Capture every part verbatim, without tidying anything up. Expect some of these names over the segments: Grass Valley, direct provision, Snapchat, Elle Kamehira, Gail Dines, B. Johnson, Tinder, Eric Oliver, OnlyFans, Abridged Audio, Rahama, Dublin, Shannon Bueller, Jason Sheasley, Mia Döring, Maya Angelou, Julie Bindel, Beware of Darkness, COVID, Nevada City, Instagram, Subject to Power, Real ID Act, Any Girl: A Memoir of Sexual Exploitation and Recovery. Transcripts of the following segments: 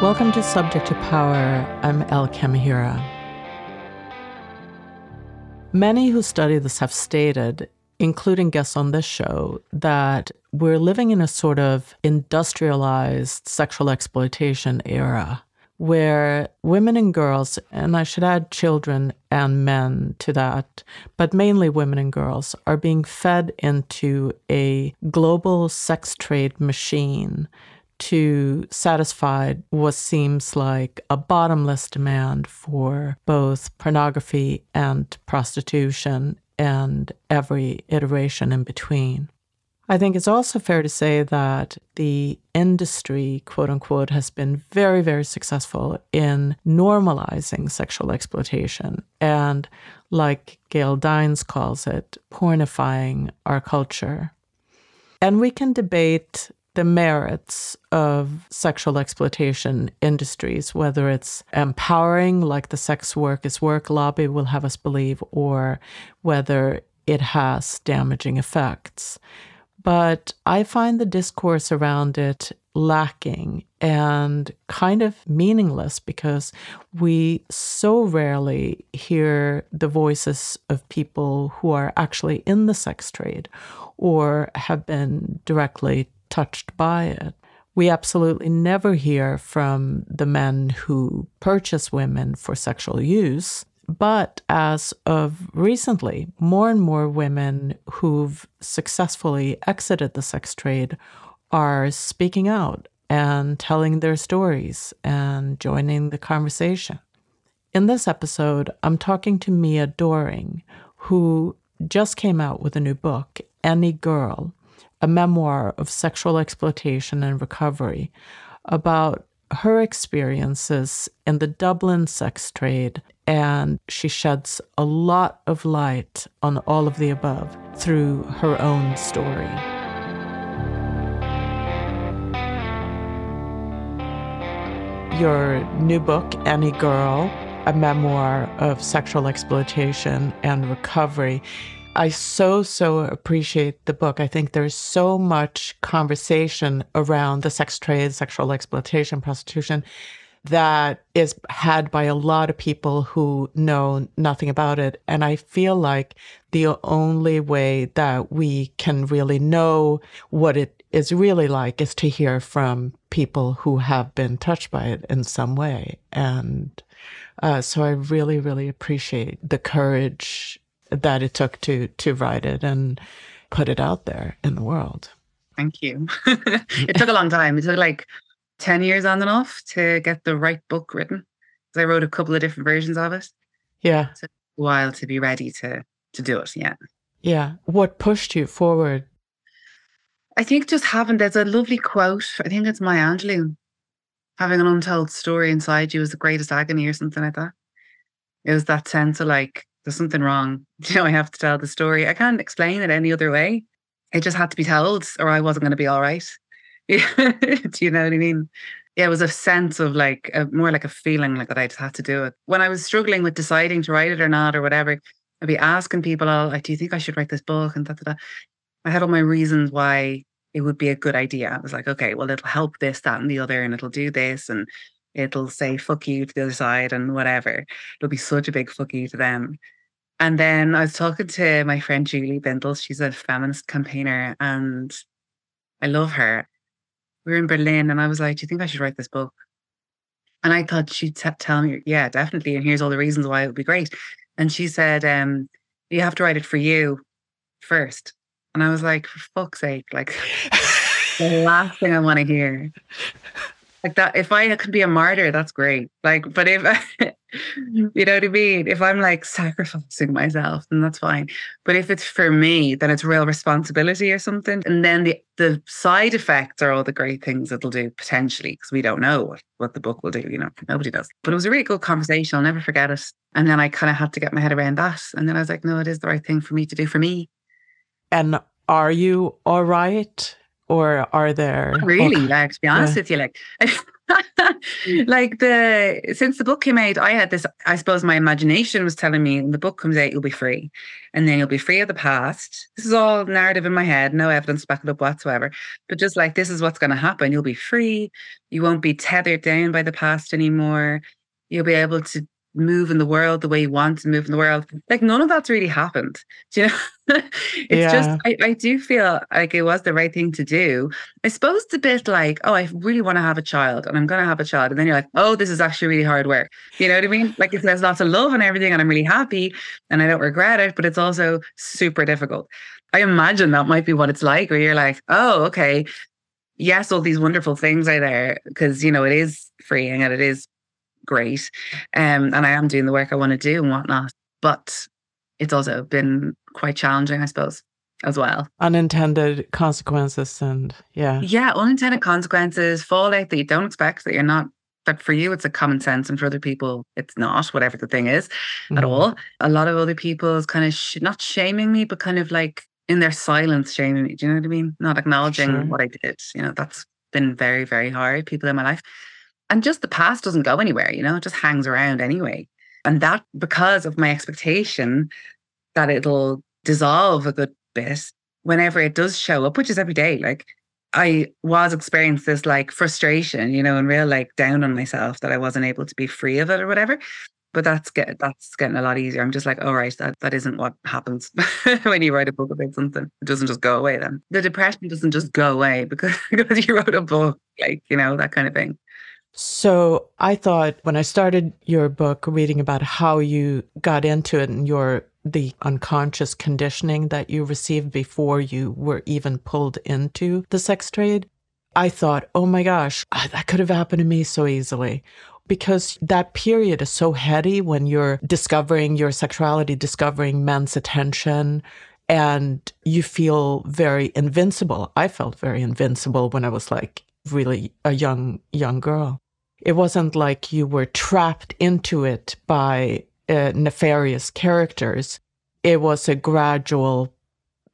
Welcome to Subject to Power. I'm Elle Kamehira. Many who study this have stated, including guests on this show, that we're living in a sort of industrialized sexual exploitation era where women and girls, and I should add children and men to that, but mainly women and girls, are being fed into a global sex trade machine to satisfy what seems like a bottomless demand for both pornography and prostitution and every iteration in between. I think it's also fair to say that the industry, quote unquote, has been very, very successful in normalizing sexual exploitation and, like Gail Dines calls it, pornifying our culture. And we can debate the merits of sexual exploitation industries, whether it's empowering, like the sex work is work lobby will have us believe, or whether it has damaging effects. But I find the discourse around it lacking and kind of meaningless because we so rarely hear the voices of people who are actually in the sex trade or have been directly touched by it. We absolutely never hear from the men who purchase women for sexual use. But as of recently, more and more women who've successfully exited the sex trade are speaking out and telling their stories and joining the conversation. In this episode, I'm talking to Mia Döring, who just came out with a new book, Any Girl: A Memoir of Sexual Exploitation and Recovery, about her experiences in the Dublin sex trade, and she sheds a lot of light on all of the above through her own story. Your new book, Any Girl: A Memoir of Sexual Exploitation and Recovery, I so, so appreciate the book. I think there's so much conversation around the sex trade, sexual exploitation, prostitution that is had by a lot of people who know nothing about it. And I feel like the only way that we can really know what it is really like is to hear from people who have been touched by it in some way. And uh, so I really, really appreciate the courage that it took to to write it and put it out there in the world. Thank you. It took a long time. It took like ten years on and off to get the right book written, because I wrote a couple of different versions of it. Yeah. It took a while to be ready to to do it, yeah. Yeah. What pushed you forward? I think just having, there's a lovely quote, I think it's Maya Angelou, having an untold story inside you is the greatest agony, or something like that. It was that sense of like, there's something wrong. You know, I have to tell the story. I can't explain it any other way. It just had to be told, or I wasn't going to be all right. Do you know what I mean? Yeah, it was a sense of like, a, more like a feeling like that I just had to do it. When I was struggling with deciding to write it or not or whatever, I'd be asking people, all like, do you think I should write this book? And da, da, da. I had all my reasons why it would be a good idea. I was like, okay, well, it'll help this, that, and the other, and it'll do this, and it'll say fuck you to the other side and whatever. It'll be such a big fuck you to them. And then I was talking to my friend Julie Bindel. She's a feminist campaigner and I love her. We were in Berlin and I was like, do you think I should write this book? And I thought she'd t- tell me, yeah, definitely. And here's all the reasons why it would be great. And she said, um, you have to write it for you first. And I was like, for fuck's sake, like the last thing I want to hear. Like that, if I can be a martyr, that's great. Like, but if, you know what I mean? If I'm like sacrificing myself, then that's fine. But if it's for me, then it's real responsibility or something. And then the, the side effects are all the great things it'll do potentially, because we don't know what, what the book will do, you know, nobody does. But it was a really good conversation. I'll never forget it. And then I kind of had to get my head around that. And then I was like, no, it is the right thing for me to do for me. And are you all right? Or are there? Not really, like, to be honest yeah. with you, like, Like, the since the book came out, I had this, I suppose my imagination was telling me, when the book comes out, you'll be free. And then you'll be free of the past. This is all narrative in my head, no evidence to back it up whatsoever. But just like, this is what's going to happen. You'll be free. You won't be tethered down by the past anymore. You'll be able to move in the world the way you want to move in the world. Like, none of that's really happened. Do you know? It's yeah. just, I, I do feel like it was the right thing to do. I suppose it's a bit like, oh, I really want to have a child and I'm going to have a child. And then you're like, oh, this is actually really hard work. You know what I mean? Like, if there's lots of love and everything and I'm really happy and I don't regret it, but it's also super difficult. I imagine that might be what it's like, where you're like, oh, okay. Yes, all these wonderful things are there because, you know, it is freeing and it is great, um, and I am doing the work I want to do and whatnot, but it's also been quite challenging, I suppose, as well. Unintended consequences, and yeah, yeah, unintended consequences, fallout that you don't expect, that you're not, that for you it's a common sense, and for other people it's not. Whatever the thing is, mm-hmm. at all. A lot of other people is kind of sh- not shaming me, but kind of like in their silence shaming me. Do you know what I mean? Not acknowledging sure. what I did. You know, that's been very, very hard. People in my life. And just the past doesn't go anywhere, you know, it just hangs around anyway. And that, because of my expectation that it'll dissolve a good bit, whenever it does show up, which is every day, like I was experiencing this like frustration, you know, and real like down on myself that I wasn't able to be free of it or whatever. But that's get, that's getting a lot easier. I'm just like, all right, that, that isn't what happens when you write a book about something. It doesn't just go away then. The depression doesn't just go away because, because you wrote a book, like, you know, that kind of thing. So I thought when I started your book, reading about how you got into it and your the unconscious conditioning that you received before you were even pulled into the sex trade, I thought, oh my gosh, that could have happened to me so easily. Because that period is so heady when you're discovering your sexuality, discovering men's attention, and you feel very invincible. I felt very invincible when I was like, really a young, young girl. It wasn't like you were trapped into it by uh, nefarious characters. It was a gradual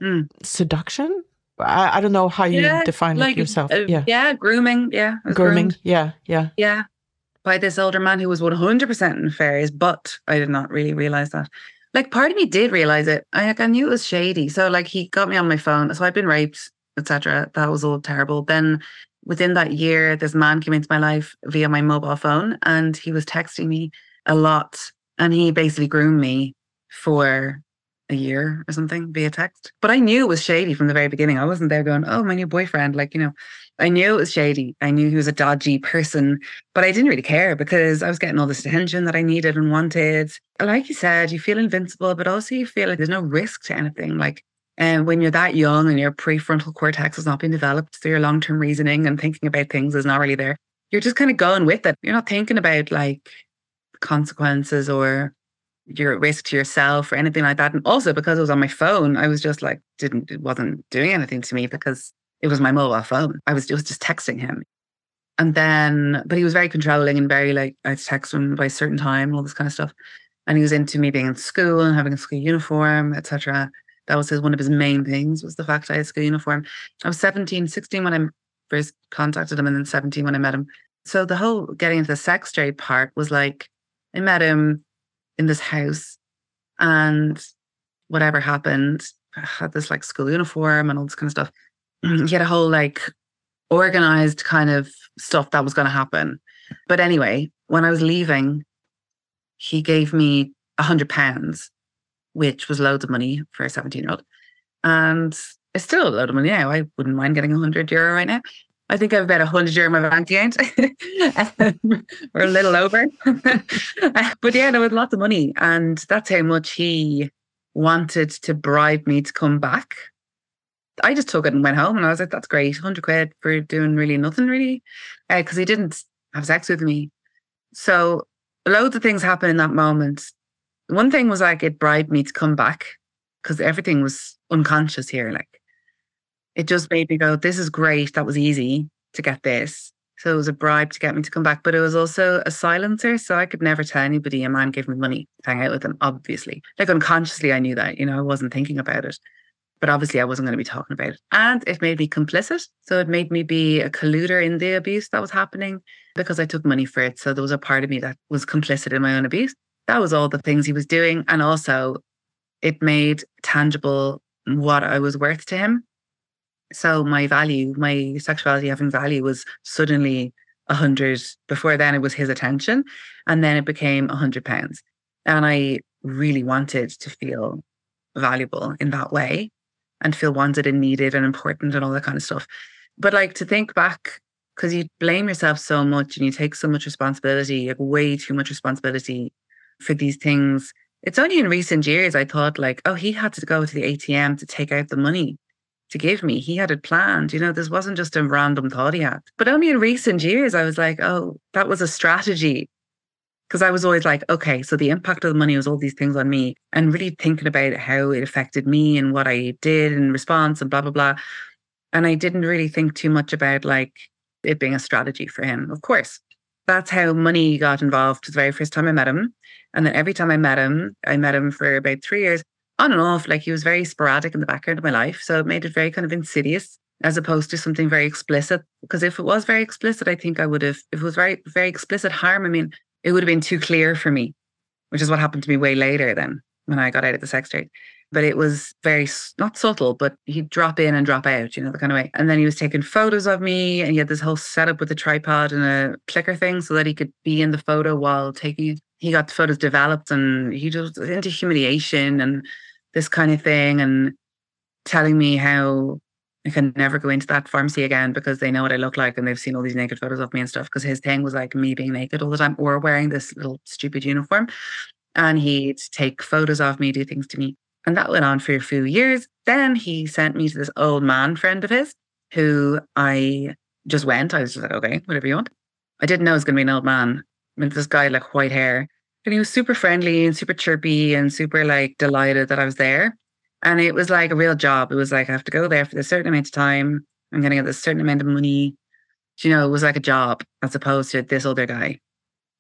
mm. seduction. I, I don't know how you yeah, define like, it yourself. Uh, yeah. yeah, grooming. Yeah. Grooming. Groomed. Yeah. Yeah. Yeah. By this older man who was one hundred percent nefarious, but I did not really realize that. Like, part of me did realize it. I, like, I knew it was shady. So like, he got me on my phone. So I'd been raped, et cetera. That was all terrible. Then within that year, this man came into my life via my mobile phone, and he was texting me a lot. And he basically groomed me for a year or something via text. But I knew it was shady from the very beginning. I wasn't there going, oh, my new boyfriend. Like, you know, I knew it was shady. I knew he was a dodgy person, but I didn't really care because I was getting all this attention that I needed and wanted. Like you said, you feel invincible, but also you feel like there's no risk to anything. Like, And when you're that young and your prefrontal cortex has not been developed, so your long-term reasoning and thinking about things is not really there. You're just kind of going with it. You're not thinking about like consequences or your risk to yourself or anything like that. And also because it was on my phone, I was just like, didn't, it wasn't doing anything to me because it was my mobile phone. I was, it was just texting him. And then, but he was very controlling and very like, I'd text him by a certain time, all this kind of stuff. And he was into me being in school and having a school uniform, et cetera. That was his, one of his main things, was the fact I had a school uniform. I was seventeen, sixteen when I first contacted him, and then seventeen when I met him. So the whole getting into the sex trade part was like, I met him in this house and whatever happened, I had this like school uniform and all this kind of stuff. He had a whole like organized kind of stuff that was going to happen. But anyway, when I was leaving, he gave me a hundred pounds. Which was loads of money for a seventeen-year-old. And it's still a load of money now. I wouldn't mind getting one hundred euro right now. I think I have about one hundred euro in my bank account. um, or a little over. But yeah, there was lots of money. And that's how much he wanted to bribe me to come back. I just took it and went home. And I was like, that's great. one hundred quid for doing really nothing, really. Because uh, he didn't have sex with me. So loads of things happened in that moment. One thing was like, it bribed me to come back because everything was unconscious here. Like, it just made me go, this is great. That was easy to get this. So it was a bribe to get me to come back, but it was also a silencer. So I could never tell anybody a man gave me money to hang out with him, obviously. Like, unconsciously, I knew that, you know, I wasn't thinking about it. but obviously I wasn't going to be talking about it. And it made me complicit. So it made me be a colluder in the abuse that was happening because I took money for it. So there was a part of me that was complicit in my own abuse. That was all the things he was doing. And also it made tangible what I was worth to him. So my value, my sexuality having value was suddenly a hundred. Before then it was his attention. And then it became a hundred pounds. And I really wanted to feel valuable in that way and feel wanted and needed and important and all that kind of stuff. But like to think back, because you blame yourself so much and you take so much responsibility, like way too much responsibility for these things. It's only in recent years I thought like, oh, he had to go to the A T M to take out the money to give me. He had it planned. You know, this wasn't just a random thought he had. But only in recent years I was like, oh, that was a strategy. Because I was always like, okay, so the impact of the money was all these things on me, and really thinking about how it affected me and what I did in response and blah, blah, blah. And I didn't really think too much about like it being a strategy for him. Of course, that's how money got involved the very first time I met him. And then every time I met him, I met him for about three years on and off. Like he was very sporadic in the background of my life. So it made it very kind of insidious as opposed to something very explicit. Because if it was very explicit, I think I would have, if it was very, very explicit harm, I mean, it would have been too clear for me, which is what happened to me way later then when I got out of the sex trade. But it was very, not subtle, but he'd drop in and drop out, you know, the kind of way. And then he was taking photos of me and he had this whole setup with a tripod and a clicker thing so that he could be in the photo while taking it. He got the photos developed and he just was into humiliation and this kind of thing and telling me how I can never go into that pharmacy again because they know what I look like and they've seen all these naked photos of me and stuff. Because his thing was like me being naked all the time or wearing this little stupid uniform. And he'd take photos of me, do things to me. And that went on for a few years. Then he sent me to this old man friend of his who I just went. I was just like, okay, whatever you want. I didn't know it was going to be an old man. I mean, this guy had like white hair. And he was super friendly and super chirpy and super like delighted that I was there. And it was like a real job. It was like, I have to go there for a certain amount of time. I'm going to get this certain amount of money. You know, it was like a job as opposed to this other guy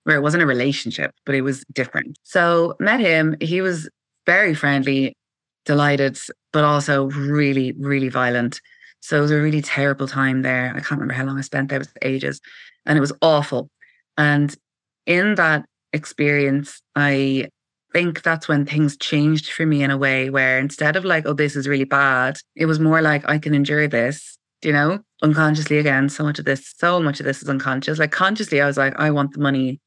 where it wasn't a relationship, but it was different. So met him. He was very friendly, delighted, but also really, really violent. So it was a really terrible time there. I can't remember how long I spent there. It was ages. And it was awful. And in that experience, I... I think that's when things changed for me in a way where instead of like, oh, this is really bad, it was more like I can endure this, you know, unconsciously again. So much of this, so much of this is unconscious. Like consciously, I was like, I want the money.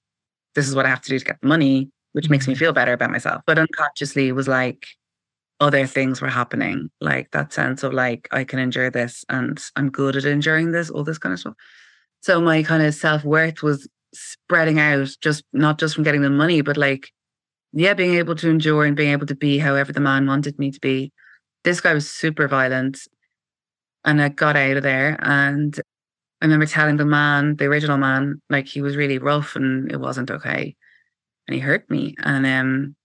This is what I have to do to get the money, which makes me feel better about myself. But unconsciously it was like other things were happening, like that sense of like, I can endure this and I'm good at enduring this, all this kind of stuff. So my kind of self-worth was spreading out, just not just from getting the money, but like, yeah, being able to endure and being able to be however the man wanted me to be. This guy was super violent. And I got out of there. And I remember telling the man, the original man, like he was really rough and it wasn't okay. And he hurt me. And um,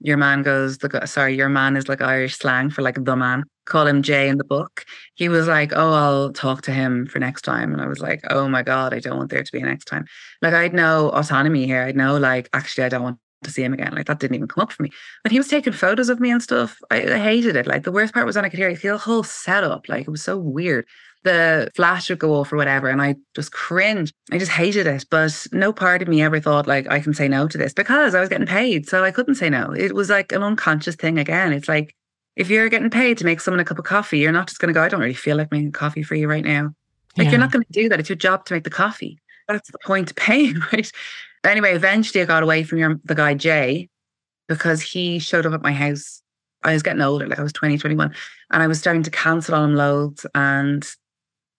your man goes, the, sorry, your man is like Irish slang for like the man. Call him Jay in the book. He was like, oh, I'll talk to him for next time. And I was like, oh my God, I don't want there to be a next time. Like I had no autonomy here. I had no like, actually, I don't want to see him again. Like that didn't even come up for me. But he was taking photos of me and stuff. I, I hated it. Like the worst part was when I could hear the whole setup. Like it was so weird. The flash would go off or whatever and I just cringed. I just hated it. But no part of me ever thought like I can say no to this because I was getting paid. So I couldn't say no. It was like an unconscious thing again. It's like if you're getting paid to make someone a cup of coffee, you're not just going to go, I don't really feel like making coffee for you right now. Like yeah. You're not going to do that. It's your job to make the coffee. That's the point of paying, right? Anyway, eventually I got away from your, the guy, Jay, because he showed up at my house. I was getting older, like I was twenty, twenty-one, and I was starting to cancel on him loads and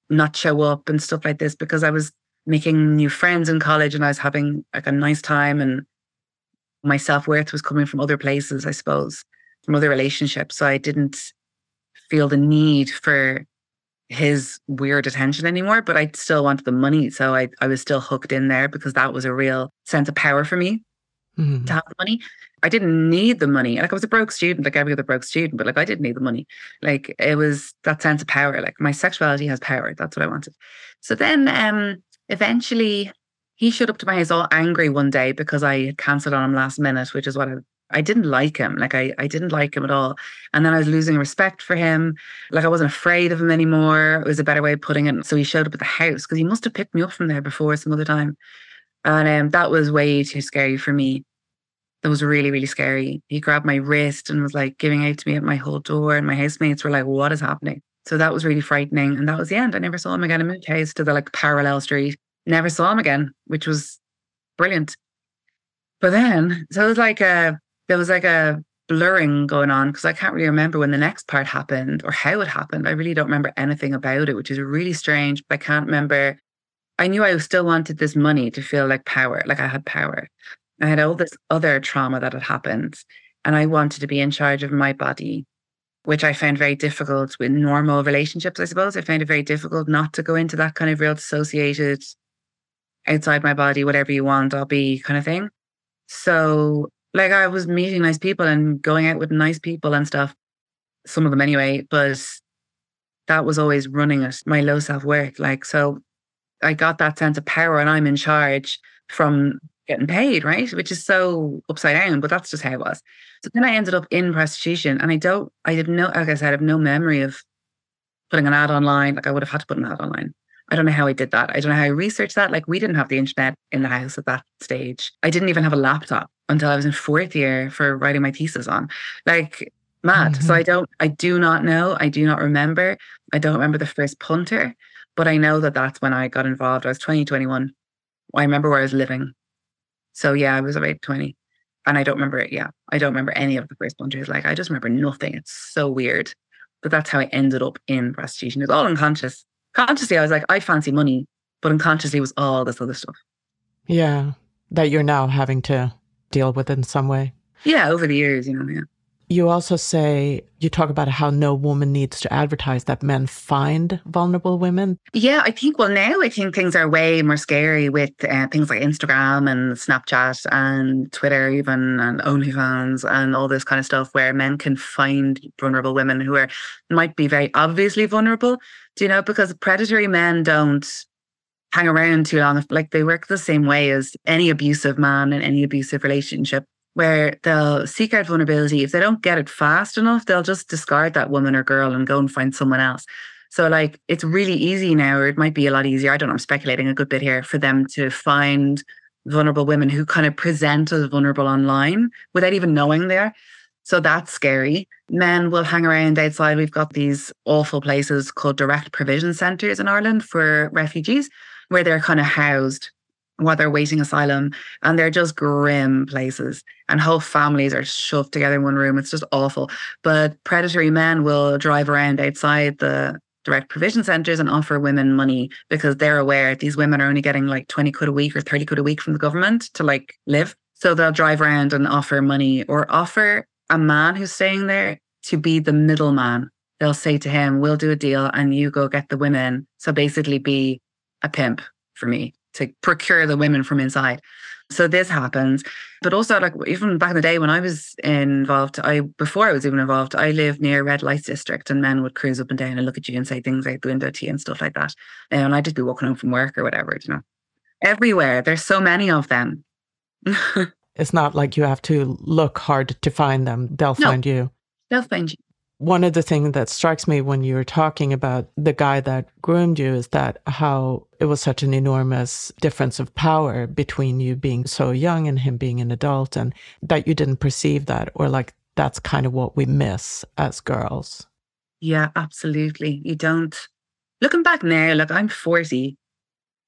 not show up and stuff like this because I was making new friends in college and I was having like a nice time and my self-worth was coming from other places, I suppose, from other relationships. So I didn't feel the need for his weird attention anymore, but I still wanted the money. So I, I was still hooked in there because that was a real sense of power for me mm-hmm. to have the money. I didn't need the money. Like I was a broke student, like every other broke student, but like I didn't need the money. Like it was that sense of power. Like my sexuality has power. That's what I wanted. So then um, eventually he showed up to my house all angry one day because I had cancelled on him last minute, which is what I I didn't like him. Like, I, I didn't like him at all. And then I was losing respect for him. Like, I wasn't afraid of him anymore. It was a better way of putting it. So he showed up at the house, because he must have picked me up from there before some other time. And um, that was way too scary for me. That was really, really scary. He grabbed my wrist and was like giving out to me at my whole door. And my housemates were like, what is happening? So that was really frightening. And that was the end. I never saw him again. I moved house to the like parallel street. Never saw him again, which was brilliant. But then, so it was like a, there was like a blurring going on, because I can't really remember when the next part happened or how it happened. I really don't remember anything about it, which is really strange. But I can't remember. I knew I still wanted this money to feel like power, like I had power. I had all this other trauma that had happened, and I wanted to be in charge of my body, which I found very difficult with normal relationships, I suppose. I found it very difficult not to go into that kind of real dissociated, outside my body, whatever you want, I'll be kind of thing. So like I was meeting nice people and going out with nice people and stuff, some of them anyway, but that was always running at my low self-worth. Like, so I got that sense of power and I'm in charge from getting paid, right? Which is so upside down, but that's just how it was. So then I ended up in prostitution, and I don't, I have no, like I said, I have no memory of putting an ad online. Like I would have had to put an ad online. I don't know how I did that. I don't know how I researched that. Like we didn't have the internet in the house at that stage. I didn't even have a laptop until I was in fourth year for writing my thesis on. Like mad. Mm-hmm. So I don't, I do not know. I do not remember. I don't remember the first punter, but I know that that's when I got involved. I was twenty, twenty-one. I remember where I was living. So yeah, I was about twenty, and I don't remember it. Yeah. I don't remember any of the first punters. Like I just remember nothing. It's so weird, but that's how I ended up in prostitution. It was all unconscious. Consciously, I was like, I fancy money, but unconsciously it was all this other stuff. Yeah. That you're now having to deal with in some way. Yeah. Over the years, you know, yeah. You also say, you talk about how no woman needs to advertise, that men find vulnerable women. Yeah, I think, well, now I think things are way more scary with uh, things like Instagram and Snapchat and Twitter even and OnlyFans and all this kind of stuff where men can find vulnerable women who are might be very obviously vulnerable, do you know, because predatory men don't hang around too long. Like they work the same way as any abusive man in any abusive relationship, where they'll seek out vulnerability. If they don't get it fast enough, they'll just discard that woman or girl and go and find someone else. So like, it's really easy now, or it might be a lot easier, I don't know, I'm speculating a good bit here, for them to find vulnerable women who kind of present as vulnerable online without even knowing they are. So that's scary. Men will hang around outside. We've got these awful places called direct provision centres in Ireland for refugees, where they're kind of housed while they're waiting asylum, and they're just grim places, and whole families are shoved together in one room. It's just awful. But predatory men will drive around outside the direct provision centres and offer women money, because they're aware these women are only getting like twenty quid a week or thirty quid a week from the government to like live. So they'll drive around and offer money, or offer a man who's staying there to be the middleman. They'll say to him, we'll do a deal and you go get the women. So basically be a pimp for me, to procure the women from inside. So this happens. But also, like, even back in the day when I was involved, I before I was even involved, I lived near Red Light District, and men would cruise up and down and look at you and say things like window tea and stuff like that. And I'd just be walking home from work or whatever, you know. Everywhere. There's so many of them. It's not like you have to look hard to find them. They'll no, find you. They'll find you. One of the things that strikes me when you were talking about the guy that groomed you is that how it was such an enormous difference of power between you being so young and him being an adult, and that you didn't perceive that, or like that's kind of what we miss as girls. Yeah, absolutely. You don't. Looking back now, like I'm forty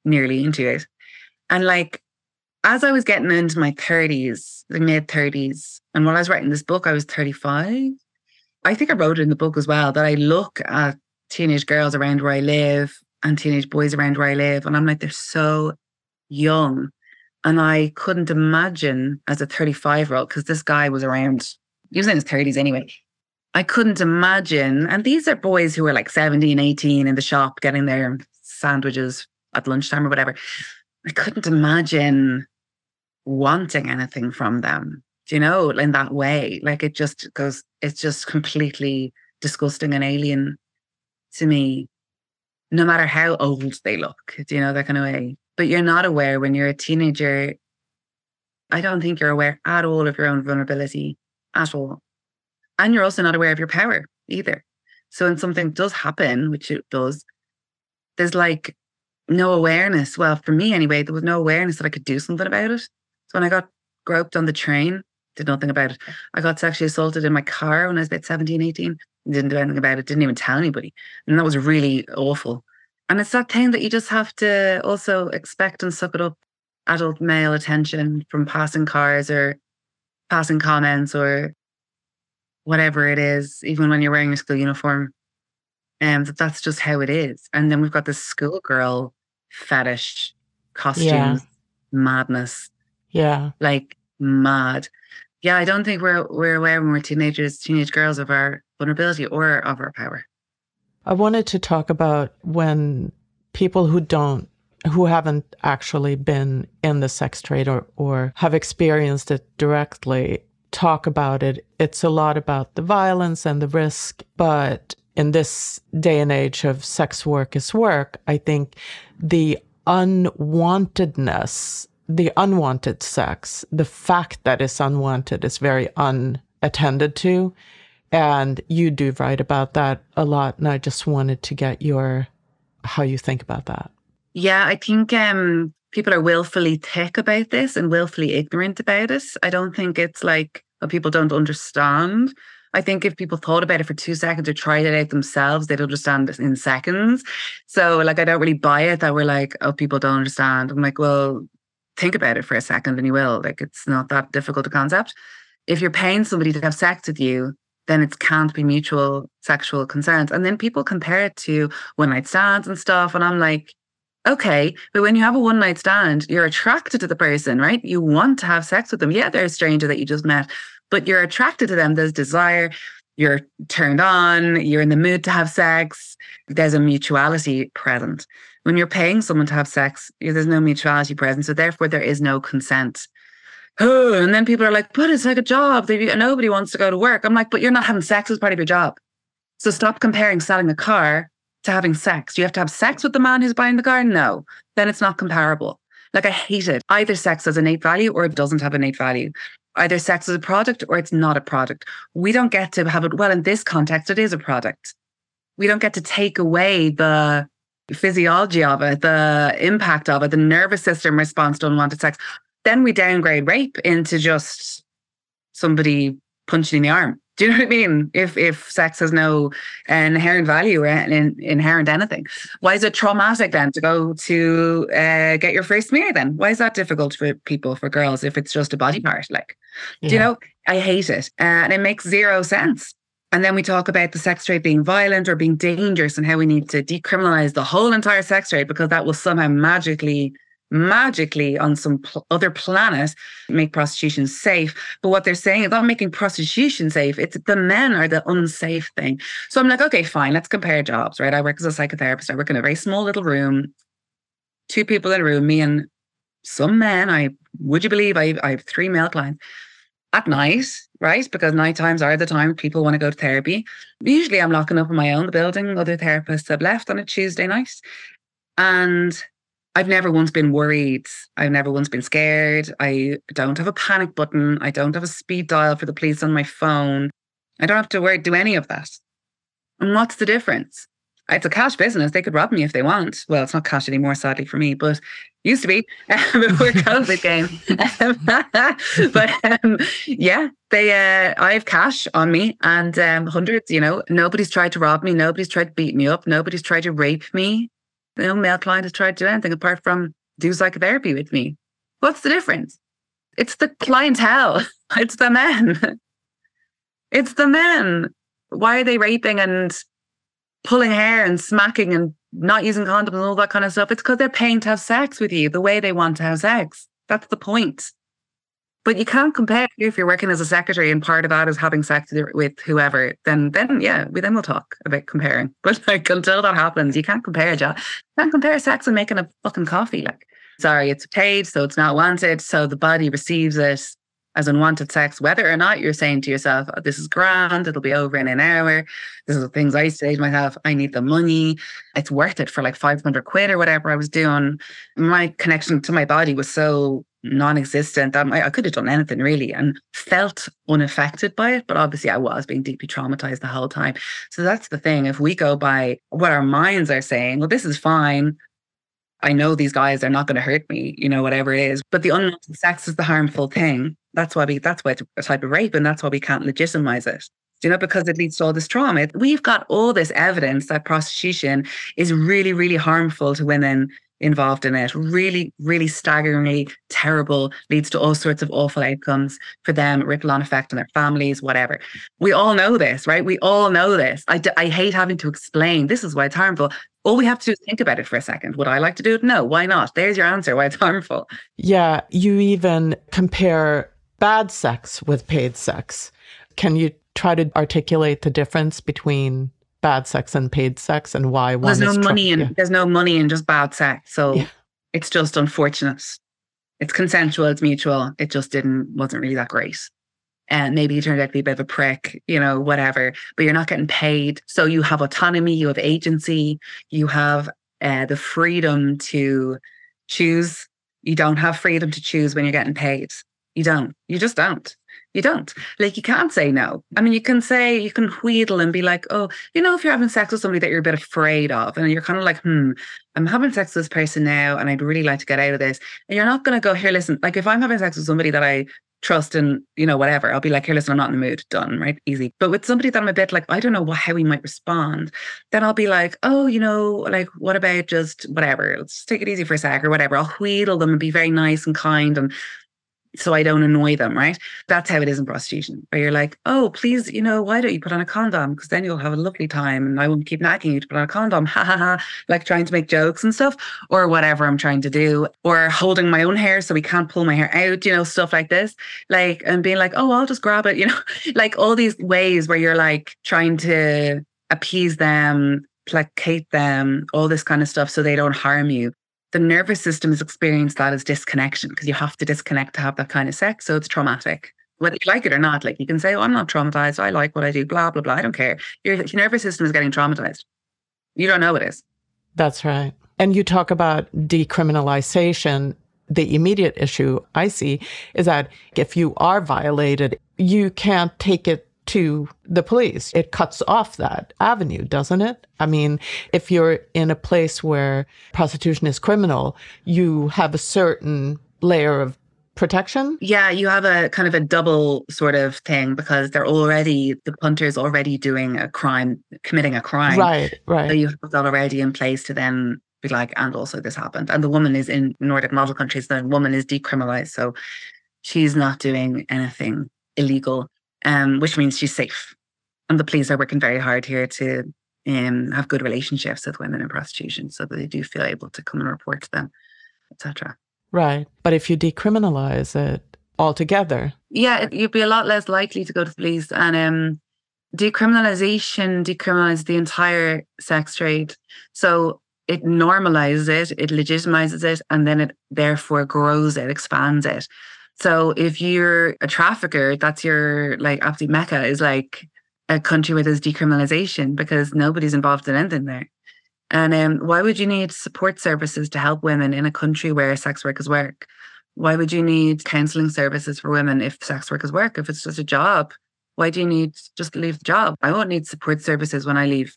nearly in two years. And like as I was getting into my thirties, the mid thirties, and when I was writing this book, I was thirty-five. I think I wrote it in the book as well, that I look at teenage girls around where I live and teenage boys around where I live, and I'm like, they're so young. And I couldn't imagine as a thirty-five-year-old, because this guy was around, he was in his thirties anyway. I couldn't imagine. And these are boys who are like seventeen, eighteen in the shop getting their sandwiches at lunchtime or whatever. I couldn't imagine wanting anything from them. Do you know, in that way, like it just goes, it's just completely disgusting and alien to me, no matter how old they look, do you know, that kind of way. But you're not aware when you're a teenager. I don't think you're aware at all of your own vulnerability at all. And you're also not aware of your power either. So when something does happen, which it does, there's like no awareness. Well, for me anyway, there was no awareness that I could do something about it. So when I got groped on the train, did nothing about it. I got sexually assaulted in my car when I was about seventeen, eighteen. Didn't do anything about it. Didn't even tell anybody. And that was really awful. And it's that thing that you just have to also expect and suck it up. Adult male attention from passing cars or passing comments or whatever it is, even when you're wearing your school uniform. And um, that's just how it is. And then we've got this schoolgirl fetish, costumes, yeah. madness. Yeah. Like mad. Yeah, I don't think we're we're aware when we're teenagers, teenage girls, of our vulnerability or of our power. I wanted to talk about when people who don't, who haven't actually been in the sex trade or, or have experienced it directly, talk about it. It's a lot about the violence and the risk. But in this day and age of sex work is work, I think the unwantedness, the unwanted sex, the fact that it's unwanted is very unattended to. And you do write about that a lot. And I just wanted to get your, how you think about that. Yeah, I think um, people are willfully thick about this and willfully ignorant about it. I don't think it's like oh, people don't understand. I think if people thought about it for two seconds or tried it out themselves, they'd understand it in seconds. So like, I don't really buy it that we're like, oh, people don't understand. I'm like, well, think about it for a second and you will. Like, it's not that difficult a concept. If you're paying somebody to have sex with you, then it can't be mutual sexual consent. And then people compare it to one night stands and stuff. And I'm like, okay, but when you have a one-night stand, you're attracted to the person, right? You want to have sex with them. Yeah, they're a stranger that you just met, but you're attracted to them. There's desire. You're turned on. You're in the mood to have sex. There's a mutuality present. When you're paying someone to have sex, there's no mutuality present. So therefore, there is no consent. Oh, and then people are like, but it's like a job. Nobody wants to go to work. I'm like, but you're not having sex as part of your job. So stop comparing selling a car to having sex. Do you have to have sex with the man who's buying the car? No. Then it's not comparable. Like, I hate it. Either sex has innate value or it doesn't have innate value. Either sex is a product or it's not a product. We don't get to have it. Well, in this context, it is a product. We don't get to take away the physiology of it, the impact of it, the nervous system response to unwanted sex. Then we downgrade rape into just somebody punching in the arm. Do you know what I mean? If if sex has no inherent value or in, inherent anything, why is it traumatic then to go to uh, get your first smear then? Why is that difficult for people, for girls, if it's just a body part? Like, yeah. Do you know, I hate it. Uh, and it makes zero sense. And then we talk about the sex trade being violent or being dangerous and how we need to decriminalize the whole entire sex trade because that will somehow magically... magically on some pl- other planet make prostitution safe. But what they're saying is not making prostitution safe. It's the men are the unsafe thing. So I'm like, okay, fine, let's compare jobs, right? I work as a psychotherapist. I work in a very small little room, two people in a room, me and some men. I would you believe I, I have three male clients at night, right? Because night times are the time people want to go to therapy. Usually I'm locking up on my own, the building. Other therapists have left on a Tuesday night. And I've never once been worried. I've never once been scared. I don't have a panic button. I don't have a speed dial for the police on my phone. I don't have to worry, do any of that. And what's the difference? It's a cash business. They could rob me if they want. Well, it's not cash anymore, sadly for me, but it used to be before COVID came. But um, yeah, they. Uh, I have cash on me and um, hundreds, you know. Nobody's tried to rob me. Nobody's tried to beat me up. Nobody's tried to rape me. No male client has tried to do anything apart from do psychotherapy with me. What's the difference? It's the clientele. It's the men. It's the men. Why are they raping and pulling hair and smacking and not using condoms and all that kind of stuff? It's because they're paying to have sex with you the way they want to have sex. That's the point. But you can't compare if you're working as a secretary and part of that is having sex with whoever, then then yeah, we then we'll talk about comparing. But like until that happens, you can't compare job. You can't compare sex and making a fucking coffee. Like, sorry, it's paid, so it's not wanted. So the body receives it as unwanted sex, whether or not you're saying to yourself, oh, this is grand, it'll be over in an hour. This is the things I say to myself, I need the money. It's worth it for like five hundred quid or whatever I was doing. My connection to my body was so non-existent. I'm, I could have done anything really and felt unaffected by it, but obviously I was being deeply traumatized the whole time. So that's the thing. If we go by what our minds are saying, well, this is fine. I know these guys are not going to hurt me, you know, whatever it is. But the unwanted sex is the harmful thing. That's why we, that's why it's a type of rape, and that's why we can't legitimize it. You know, because it leads to all this trauma. We've got all this evidence that prostitution is really, really harmful to women involved in it. Really, really staggeringly terrible, leads to all sorts of awful outcomes for them, ripple on effect on their families, whatever. We all know this, right? We all know this. I, d- I hate having to explain this is why it's harmful. All we have to do is think about it for a second. Would I like to do it? No, why not? There's your answer why it's harmful. Yeah, you even compare bad sex with paid sex. Can you try to articulate the difference between bad sex and paid sex and why one is... There's no money in, there's no money in just bad sex. So yeah. It's just unfortunate. It's consensual, it's mutual. It just didn't, wasn't really that great. And maybe you turned out to be a bit of a prick, you know, whatever, but you're not getting paid. So you have autonomy, you have agency, you have uh, the freedom to choose. You don't have freedom to choose when you're getting paid. You don't, you just don't. You don't. Like, you can't say no. I mean, you can say, you can wheedle and be like, oh, you know, if you're having sex with somebody that you're a bit afraid of, and you're kind of like, hmm, I'm having sex with this person now, and I'd really like to get out of this. And you're not going to go, here, listen, like, if I'm having sex with somebody that I trust and, you know, whatever, I'll be like, here, listen, I'm not in the mood. Done, right? Easy. But with somebody that I'm a bit like, I don't know how we might respond, then I'll be like, oh, you know, like, what about just whatever? Let's just take it easy for a sec or whatever. I'll wheedle them and be very nice and kind and so I don't annoy them, right? That's how it is in prostitution, where you're like, oh, please, you know, why don't you put on a condom? Because then you'll have a lovely time and I won't keep nagging you to put on a condom, ha ha ha, like trying to make jokes and stuff, or whatever I'm trying to do, or holding my own hair so we can't pull my hair out, you know, stuff like this, like, and being like, oh, I'll just grab it, you know, like all these ways where you're like trying to appease them, placate them, all this kind of stuff so they don't harm you. The nervous system has experienced that as disconnection because you have to disconnect to have that kind of sex. So it's traumatic. Whether you like it or not, like you can say, oh, I'm not traumatized. I like what I do, blah, blah, blah. I don't care. Your, your nervous system is getting traumatized. You don't know it is. That's right. And you talk about decriminalization. The immediate issue I see is that if you are violated, you can't take it to the police. It cuts off that avenue, doesn't it? I mean, if you're in a place where prostitution is criminal, you have a certain layer of protection. Yeah, you have a kind of a double sort of thing because they're already, the punter's already doing a crime, committing a crime. Right, right. So you have that already in place to then be like, and also this happened. And the woman is in Nordic model countries, the woman is decriminalized. So she's not doing anything illegal. Um, which means she's safe. And the police are working very hard here to um, have good relationships with women in prostitution so that they do feel able to come and report to them, et cetera. Right. But if you decriminalize it altogether... Yeah, you'd be a lot less likely to go to the police. And um, decriminalization decriminalizes the entire sex trade. So it normalizes it, it legitimizes it, and then it therefore grows it, expands it. So if you're a trafficker, that's your like absolute mecca is like a country where there's decriminalization because nobody's involved in anything there. And um, why would you need support services to help women in a country where sex workers work? Why would you need counseling services for women if sex workers work? If it's just a job, why do you need just leave the job? I won't need support services when I leave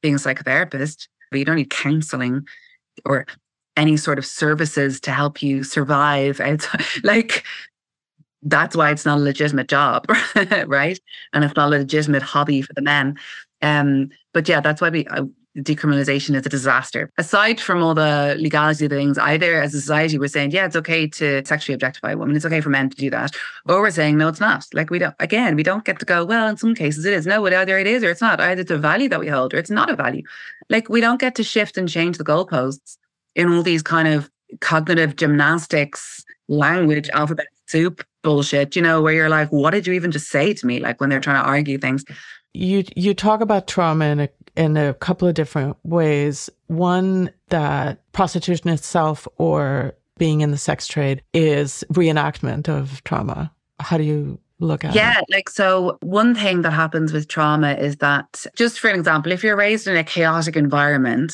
being a psychotherapist, but you don't need counseling or any sort of services to help you survive. It's like, that's why it's not a legitimate job, right? And it's not a legitimate hobby for the men. Um, but yeah, that's why we, uh, decriminalization is a disaster. Aside from all the legality of things, either as a society, we're saying, yeah, it's okay to sexually objectify women. It's okay for men to do that. Or we're saying, no, it's not. Like we don't, again, we don't get to go, well, in some cases it is. No, either it is or it's not. Either it's a value that we hold or it's not a value. Like we don't get to shift and change the goalposts in all these kind of cognitive gymnastics, language, alphabet soup bullshit, you know, where you're like, what did you even just say to me? Like when they're trying to argue things. You you talk about trauma in a, in a couple of different ways. One, that prostitution itself or being in the sex trade is reenactment of trauma. How do you look at yeah, it? Yeah, like so one thing that happens with trauma is that, just for an example, if you're raised in a chaotic environment,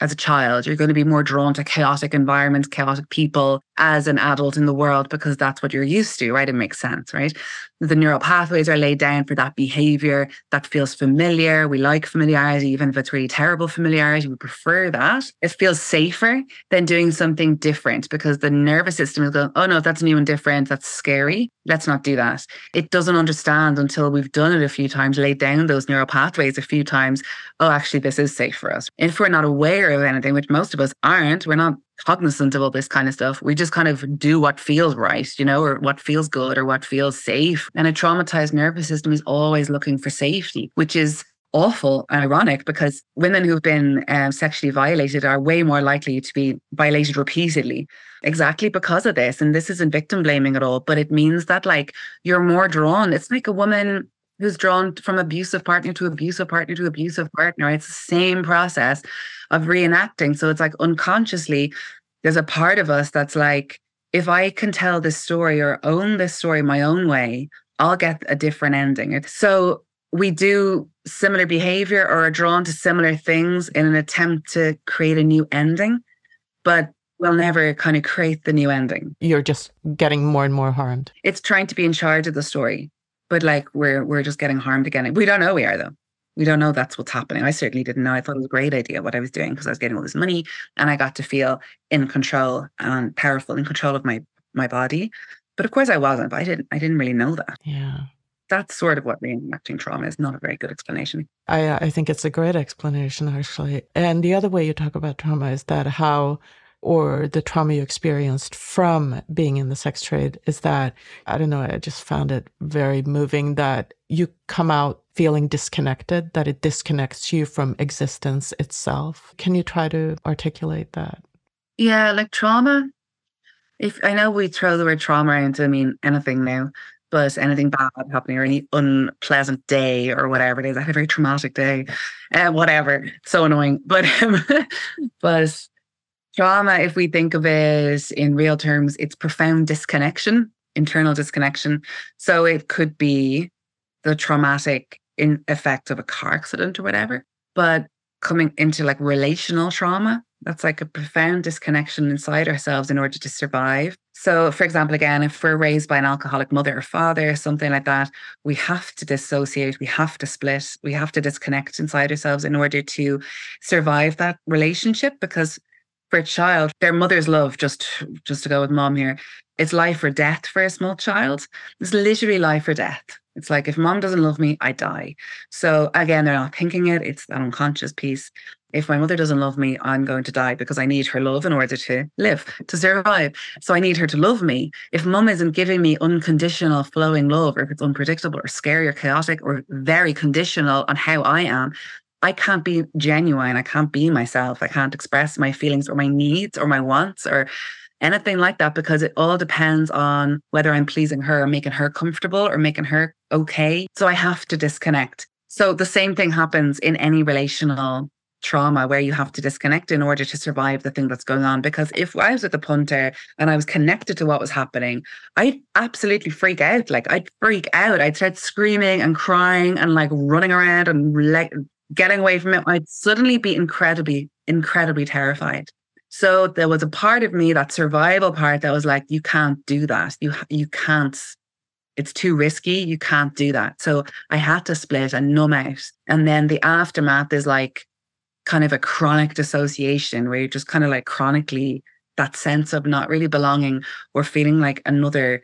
as a child, you're going to be more drawn to chaotic environments, chaotic people, as an adult in the world because that's what you're used to, right? It makes sense, right? The neural pathways are laid down for that behavior that feels familiar. We like familiarity, even if it's really terrible familiarity, we prefer that. It feels safer than doing something different because the nervous system is going, oh no, that's new and different, that's scary. Let's not do that. It doesn't understand until we've done it a few times, laid down those neural pathways a few times, oh, actually this is safe for us. If we're not aware of anything, which most of us aren't, we're not cognizant of all this kind of stuff. We just kind of do what feels right, you know, or what feels good or what feels safe. And a traumatized nervous system is always looking for safety, which is awful and ironic because women who've been um, sexually violated are way more likely to be violated repeatedly exactly because of this. And this isn't victim blaming at all, but it means that like you're more drawn. It's like a woman who's drawn from abusive partner to abusive partner to abusive partner. It's the same process of reenacting. So it's like unconsciously, there's a part of us that's like, if I can tell this story or own this story my own way, I'll get a different ending. So we do similar behavior or are drawn to similar things in an attempt to create a new ending, but we'll never kind of create the new ending. You're just getting more and more harmed. It's trying to be in charge of the story. But like, we're we're just getting harmed again. We don't know we are, though. We don't know that's what's happening. I certainly didn't know. I thought it was a great idea what I was doing because I was getting all this money and I got to feel in control and powerful, in control of my my body. But of course I wasn't. But I didn't I didn't really know that. Yeah. That's sort of what reenacting trauma is. Not a very good explanation. I I think it's a great explanation, actually. And the other way you talk about trauma is that how... or the trauma you experienced from being in the sex trade is that, I don't know, I just found it very moving that you come out feeling disconnected, that it disconnects you from existence itself. Can you try to articulate that? Yeah, like trauma. If I know we throw the word trauma around to mean anything now, but anything bad happening or any unpleasant day or whatever it is, I had a very traumatic day, uh, whatever, so annoying. But, um, but trauma, if we think of it in real terms, it's profound disconnection, internal disconnection. So it could be the traumatic in effect of a car accident or whatever. But coming into like relational trauma, that's like a profound disconnection inside ourselves in order to survive. So for example, again, if we're raised by an alcoholic mother or father or something like that, we have to dissociate, we have to split, we have to disconnect inside ourselves in order to survive that relationship because for a child, their mother's love, just, just to go with mom here, it's life or death for a small child. It's literally life or death. It's like, if mom doesn't love me, I die. So again, they're not thinking it. It's that unconscious piece. If my mother doesn't love me, I'm going to die because I need her love in order to live, to survive. So I need her to love me. If mom isn't giving me unconditional flowing love, or if it's unpredictable or scary or chaotic or very conditional on how I am, I can't be genuine. I can't be myself. I can't express my feelings or my needs or my wants or anything like that because it all depends on whether I'm pleasing her or making her comfortable or making her okay. So I have to disconnect. So the same thing happens in any relational trauma where you have to disconnect in order to survive the thing that's going on. Because if I was with the punter and I was connected to what was happening, I'd absolutely freak out. Like I'd freak out. I'd start screaming and crying and like running around and like... getting away from it, I'd suddenly be incredibly, incredibly terrified. So there was a part of me, that survival part, that was like, you can't do that. You you can't, it's too risky. You can't do that. So I had to split and numb out. And then the aftermath is like kind of a chronic dissociation where you're just kind of like chronically, that sense of not really belonging or feeling like another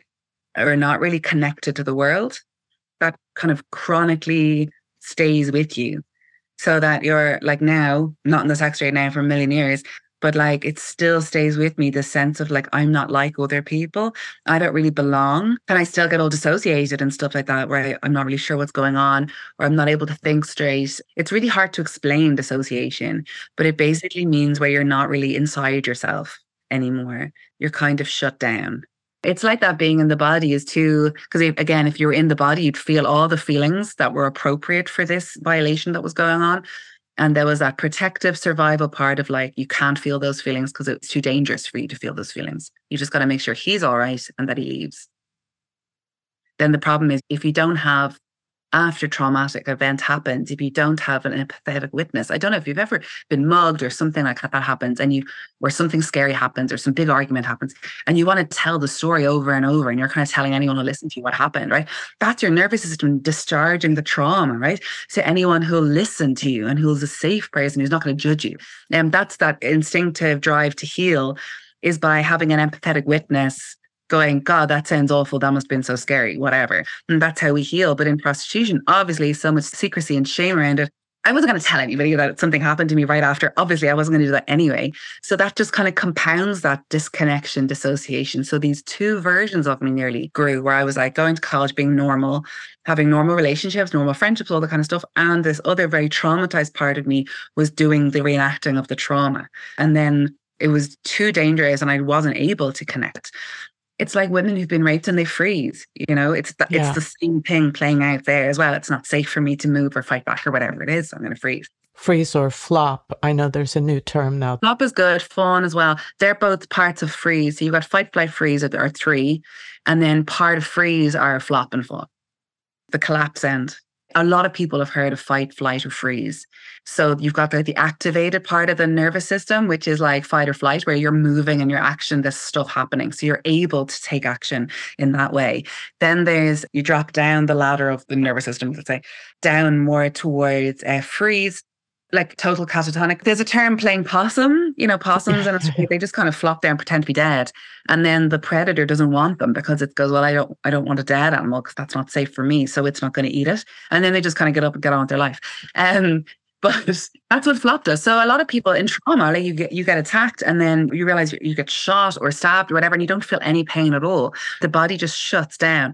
or not really connected to the world, that kind of chronically stays with you. So that you're like now, not in the sex trade now for a million years, but like it still stays with me, this sense of like, I'm not like other people. I don't really belong. And I still get all dissociated and stuff like that where I'm not really sure what's going on or I'm not able to think straight. It's really hard to explain dissociation, but it basically means where you're not really inside yourself anymore. You're kind of shut down. It's like that being in the body is too, because again, if you were in the body, you'd feel all the feelings that were appropriate for this violation that was going on. And there was that protective survival part of like, you can't feel those feelings because it's too dangerous for you to feel those feelings. You just got to make sure he's all right and that he leaves. Then the problem is if you don't have after traumatic event happens, if you don't have an empathetic witness. I don't know if you've ever been mugged or something like that happens, and you, or something scary happens or some big argument happens, and you want to tell the story over and over, and you're kind of telling anyone who listens to you what happened, right? That's your nervous system discharging the trauma, right? So anyone who'll listen to you and who's a safe person, who's not going to judge you. And um, that's that instinctive drive to heal is by having an empathetic witness going, God, that sounds awful. That must have been so scary, whatever. And that's how we heal. But in prostitution, obviously so much secrecy and shame around it. I wasn't going to tell anybody that something happened to me right after. Obviously, I wasn't going to do that anyway. So that just kind of compounds that disconnection, dissociation. So these two versions of me nearly grew, where I was like going to college, being normal, having normal relationships, normal friendships, all that kind of stuff. And this other very traumatized part of me was doing the reenacting of the trauma. And then it was too dangerous and I wasn't able to connect. It's like women who've been raped and they freeze, you know, it's the, yeah. it's the same thing playing out there as well. It's not safe for me to move or fight back or whatever it is. I'm going to freeze. Freeze or flop. I know there's a new term now. Flop is good, fawn as well. They're both parts of freeze. So you've got fight, flight, freeze are three. And then part of freeze are flop and fawn, the collapse end. A lot of people have heard of fight, flight, or freeze. So you've got like the activated part of the nervous system, which is like fight or flight, where you're moving and you're action, there's stuff happening. So you're able to take action in that way. Then there's, you drop down the ladder of the nervous system, let's say, down more towards uh, freeze, like total catatonic. There's a term playing possum, you know, possums, and it's, they just kind of flop there and pretend to be dead. And then the predator doesn't want them because it goes, well, I don't I don't want a dead animal because that's not safe for me. So it's not going to eat it. And then they just kind of get up and get on with their life. Um, but that's what flop does. So a lot of people in trauma, like you get you get attacked and then you realize you get shot or stabbed or whatever, and you don't feel any pain at all. The body just shuts down.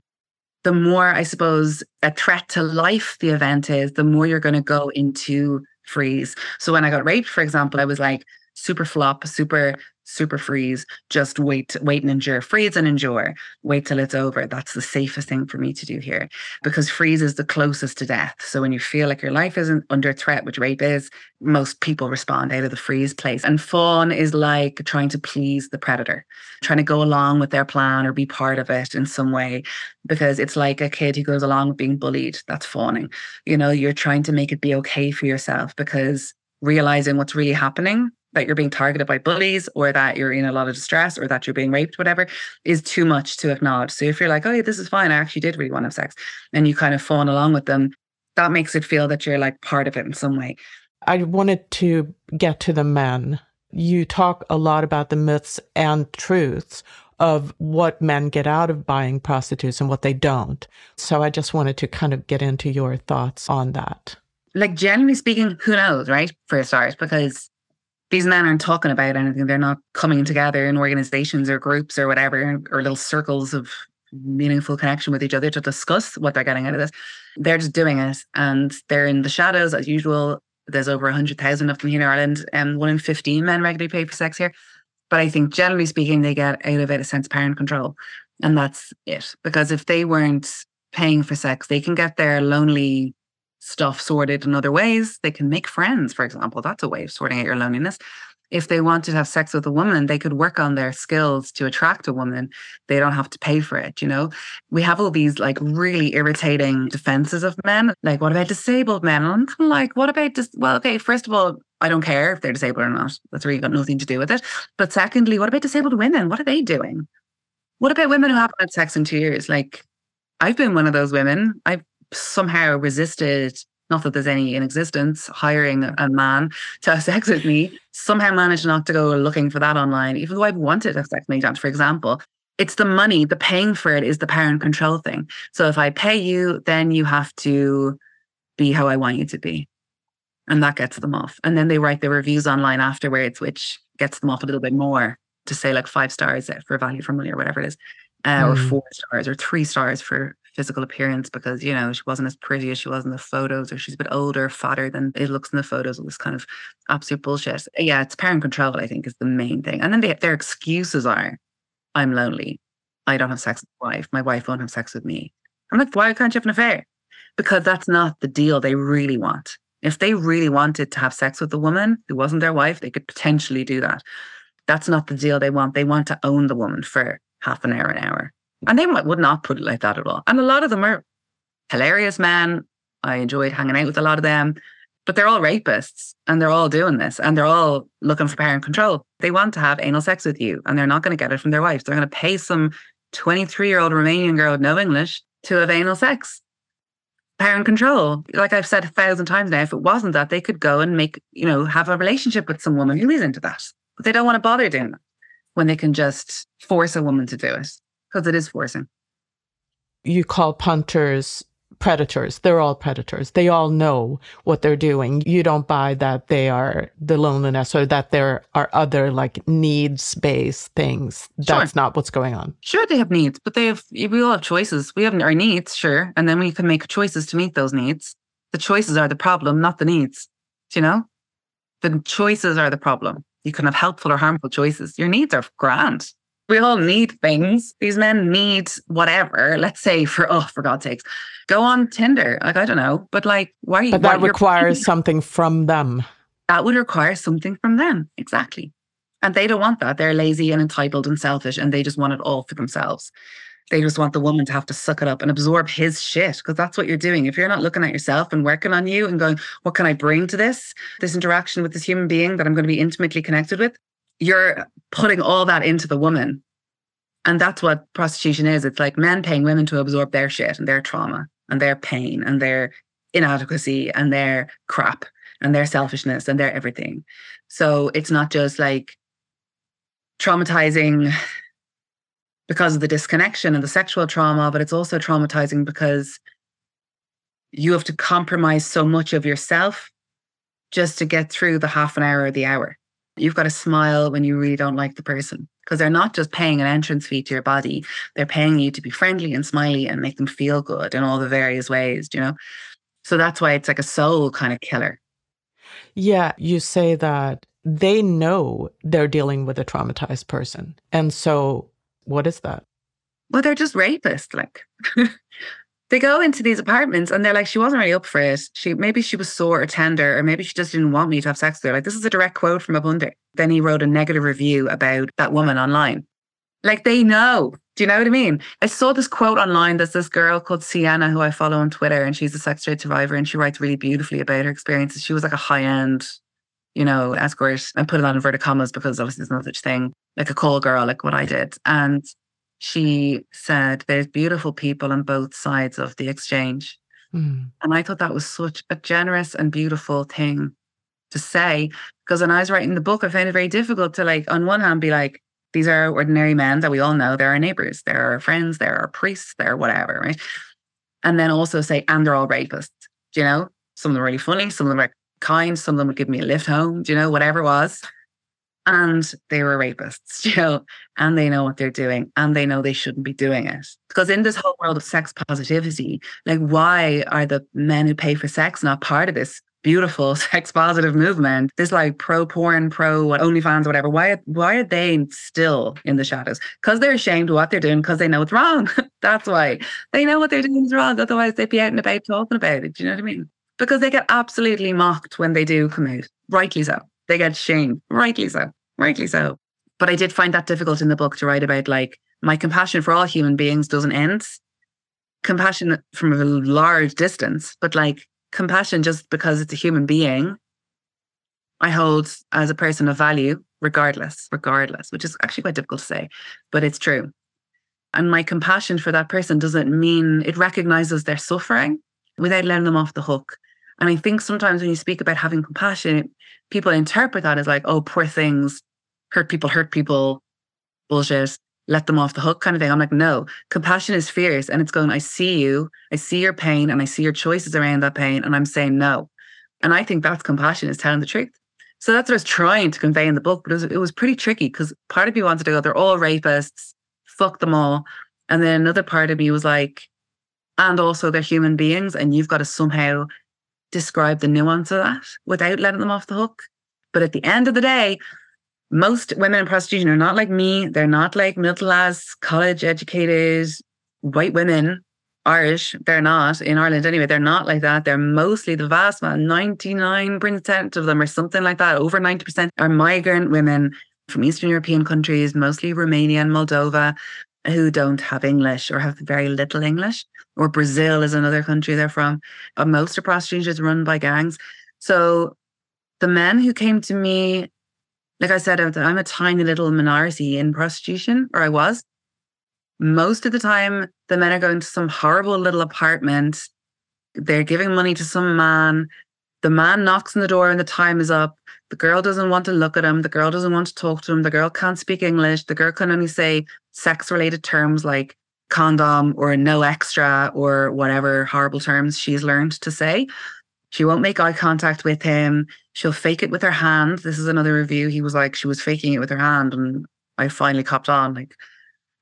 The more, I suppose, a threat to life the event is, the more you're going to go into freeze. So when I got raped, for example, I was like super flop, super, super freeze, just wait, wait and endure, freeze and endure, wait till it's over. That's the safest thing for me to do here because freeze is the closest to death. So when you feel like your life isn't under threat, which rape is, most people respond out of the freeze place. And fawn is like trying to please the predator, trying to go along with their plan or be part of it in some way, because it's like a kid who goes along with being bullied. That's fawning. You know, you're trying to make it be okay for yourself because realizing what's really happening, that you're being targeted by bullies or that you're in a lot of distress or that you're being raped, whatever, is too much to acknowledge. So if you're like, oh, yeah, this is fine, I actually did really want to have sex, and you kind of fawn along with them, that makes it feel that you're like part of it in some way. I wanted to get to the men. You talk a lot about the myths and truths of what men get out of buying prostitutes and what they don't. So I just wanted to kind of get into your thoughts on that. Like, generally speaking, who knows, right? For a start, because these men aren't talking about anything. They're not coming together in organizations or groups or whatever, or little circles of meaningful connection with each other to discuss what they're getting out of this. They're just doing it. And they're in the shadows as usual. There's over one hundred thousand of them here in Ireland, and um, one in fifteen men regularly pay for sex here. But I think generally speaking, they get out of it a sense of power and control. And that's it. Because if they weren't paying for sex, they can get their lonely stuff sorted in other ways. They can make friends, for example. That's a way of sorting out your loneliness. If they wanted to have sex with a woman, they could work on their skills to attract a woman. They don't have to pay for it, you know? We have all these like really irritating defenses of men. Like, what about disabled men? And I'm kind of like, what about just, dis- well, okay, first of all, I don't care if they're disabled or not. That's really got nothing to do with it. But secondly, what about disabled women? What are they doing? What about women who haven't had sex in two years? Like, I've been one of those women. I've somehow resisted, not that there's any in existence, hiring a man to have sex with me, somehow managed not to go looking for that online, even though I've wanted to have sex many times, for example. It's the money, the paying for it is the power and control thing. So if I pay you, then you have to be how I want you to be. And that gets them off. And then they write their reviews online afterwards, which gets them off a little bit more, to say like five stars for value for money or whatever it is, uh, mm. or four stars or three stars for physical appearance because, you know, she wasn't as pretty as she was in the photos, or she's a bit older, fatter than it looks in the photos, all this kind of absolute bullshit. Yeah, it's power and control, I think, is the main thing. And then they, their excuses are, I'm lonely. I don't have sex with my wife. My wife won't have sex with me. I'm like, why can't you have an affair? Because that's not the deal they really want. If they really wanted to have sex with a woman who wasn't their wife, they could potentially do that. That's not the deal they want. They want to own the woman for half an hour, an hour. And they might, would not put it like that at all. And a lot of them are hilarious men. I enjoyed hanging out with a lot of them. But they're all rapists and they're all doing this and they're all looking for power and control. They want to have anal sex with you and they're not going to get it from their wives. They're going to pay some twenty-three-year-old Romanian girl with no English to have anal sex. Power and control. Like I've said a thousand times now, if it wasn't that, they could go and make, you know, have a relationship with some woman who is into that. But they don't want to bother doing that when they can just force a woman to do it, because it is forcing. You call punters predators. They're all predators. They all know what they're doing. You don't buy that they are the loneliness or that there are other like needs-based things. That's sure. Not what's going on. Sure, they have needs, but they have. We all have choices. We have our needs, sure, and then we can make choices to meet those needs. The choices are the problem, not the needs. Do you know? The choices are the problem. You can have helpful or harmful choices. Your needs are grand. We all need things. These men need whatever. Let's say for, oh, for God's sakes, go on Tinder. Like, I don't know. But like, why are you? But that requires something from them. That would require something from them. Exactly. And they don't want that. They're lazy and entitled and selfish and they just want it all for themselves. They just want the woman to have to suck it up and absorb his shit, because that's what you're doing. If you're not looking at yourself and working on you and going, what can I bring to this, this interaction with this human being that I'm going to be intimately connected with? You're putting all that into the woman. And that's what prostitution is. It's like men paying women to absorb their shit and their trauma and their pain and their inadequacy and their crap and their selfishness and their everything. So it's not just like traumatizing because of the disconnection and the sexual trauma, but it's also traumatizing because you have to compromise so much of yourself just to get through the half an hour or the hour. You've got to smile when you really don't like the person, because they're not just paying an entrance fee to your body. They're paying you to be friendly and smiley and make them feel good in all the various ways, you know? So that's why it's like a soul kind of killer. Yeah, you say that they know they're dealing with a traumatized person. And so what is that? Well, they're just rapists. Like they go into these apartments and they're like, she wasn't really up for it. She, maybe she was sore or tender, or maybe she just didn't want me to have sex with her. Like, this is a direct quote from Abundant. Then he wrote a negative review about that woman online. Like, they know. Do you know what I mean? I saw this quote online. There's this girl called Sienna who I follow on Twitter, and she's a sex trade survivor, and she writes really beautifully about her experiences. She was like a high-end, you know, escort. I put it on inverted commas because obviously there's no such thing. Like a call girl, like what I did. And she said, there's beautiful people on both sides of the exchange. Mm. And I thought that was such a generous and beautiful thing to say, because when I was writing the book, I found it very difficult to, like, on one hand be like, these are ordinary men that we all know. They're our neighbors, they're our friends, they're our priests, they're whatever, right? And then also say, and they're all rapists, do you know? Some of them are really funny, some of them are kind, some of them would give me a lift home, do you know, whatever it was. And they were rapists, you know, and they know what they're doing and they know they shouldn't be doing it. Because in this whole world of sex positivity, like, why are the men who pay for sex not part of this beautiful sex positive movement? This like pro porn, pro OnlyFans, whatever. Why, why are they still in the shadows? Because they're ashamed of what they're doing, because they know it's wrong. That's why. They know what they're doing is wrong. Otherwise they'd be out and about talking about it. Do you know what I mean? Because they get absolutely mocked when they do come out. Rightly so. They get shamed, rightly so, rightly so. But I did find that difficult in the book to write about, like, my compassion for all human beings doesn't end. Compassion from a large distance, but like compassion just because it's a human being, I hold as a person of value regardless, regardless, which is actually quite difficult to say, but it's true. And my compassion for that person doesn't mean, it recognizes their suffering without letting them off the hook. And I think sometimes when you speak about having compassion, people interpret that as like, oh, poor things, hurt people, hurt people, bullshit, let them off the hook kind of thing. I'm like, no, compassion is fierce. And it's going, I see you, I see your pain and I see your choices around that pain. And I'm saying no. And I think that's compassion, is telling the truth. So that's what I was trying to convey in the book. But it was, it was pretty tricky, because part of me wanted to go, they're all rapists, fuck them all. And then another part of me was like, and also they're human beings and you've got to somehow describe the nuance of that without letting them off the hook. But at the end of the day, most women in prostitution are not like me. They're not like middle-class, college-educated, white women, Irish. They're not, in Ireland anyway, they're not like that. They're mostly, the vast majority, ninety-nine percent of them or something like that, over ninety percent are migrant women from Eastern European countries, mostly Romania and Moldova, who don't have English or have very little English, or Brazil is another country they're from. But most of prostitution is run by gangs. So the men who came to me, like I said, I'm a tiny little minority in prostitution, or I was. Most of the time, the men are going to some horrible little apartment. They're giving money to some man. The man knocks on the door and the time is up. The girl doesn't want to look at him. The girl doesn't want to talk to him. The girl can't speak English. The girl can only say sex-related terms like condom or no extra or whatever horrible terms she's learned to say. She won't make eye contact with him. She'll fake it with her hand. This is another review. He was like, she was faking it with her hand. And I finally copped on. Like,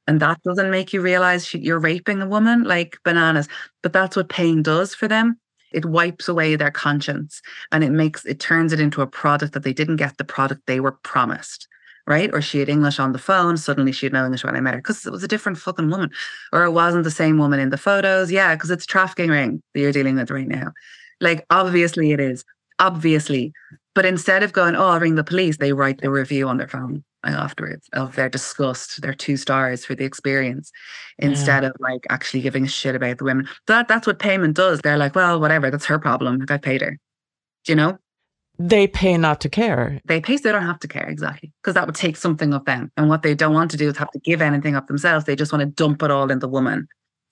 and that doesn't make you realize she, you're raping a woman, like bananas. But that's what pain does for them. It wipes away their conscience and it makes it turns it into a product that they didn't get the product they were promised, right? Or she had English on the phone. Suddenly she had no English when I met her because it was a different fucking woman, or it wasn't the same woman in the photos. Yeah, because it's a trafficking ring that you're dealing with right now. Like, obviously it is, obviously. But instead of going, oh, I'll ring the police, they write the review on their phone afterwards of their disgust, their two stars for the experience, instead yeah. of like actually giving a shit about the women. That that's what payment does. They're like, well, whatever, that's her problem. Like, I paid her. Do you know? They pay not to care. They pay so they don't have to care, exactly. Because that would take something of them. And what they don't want to do is have to give anything of themselves. They just want to dump it all in the woman.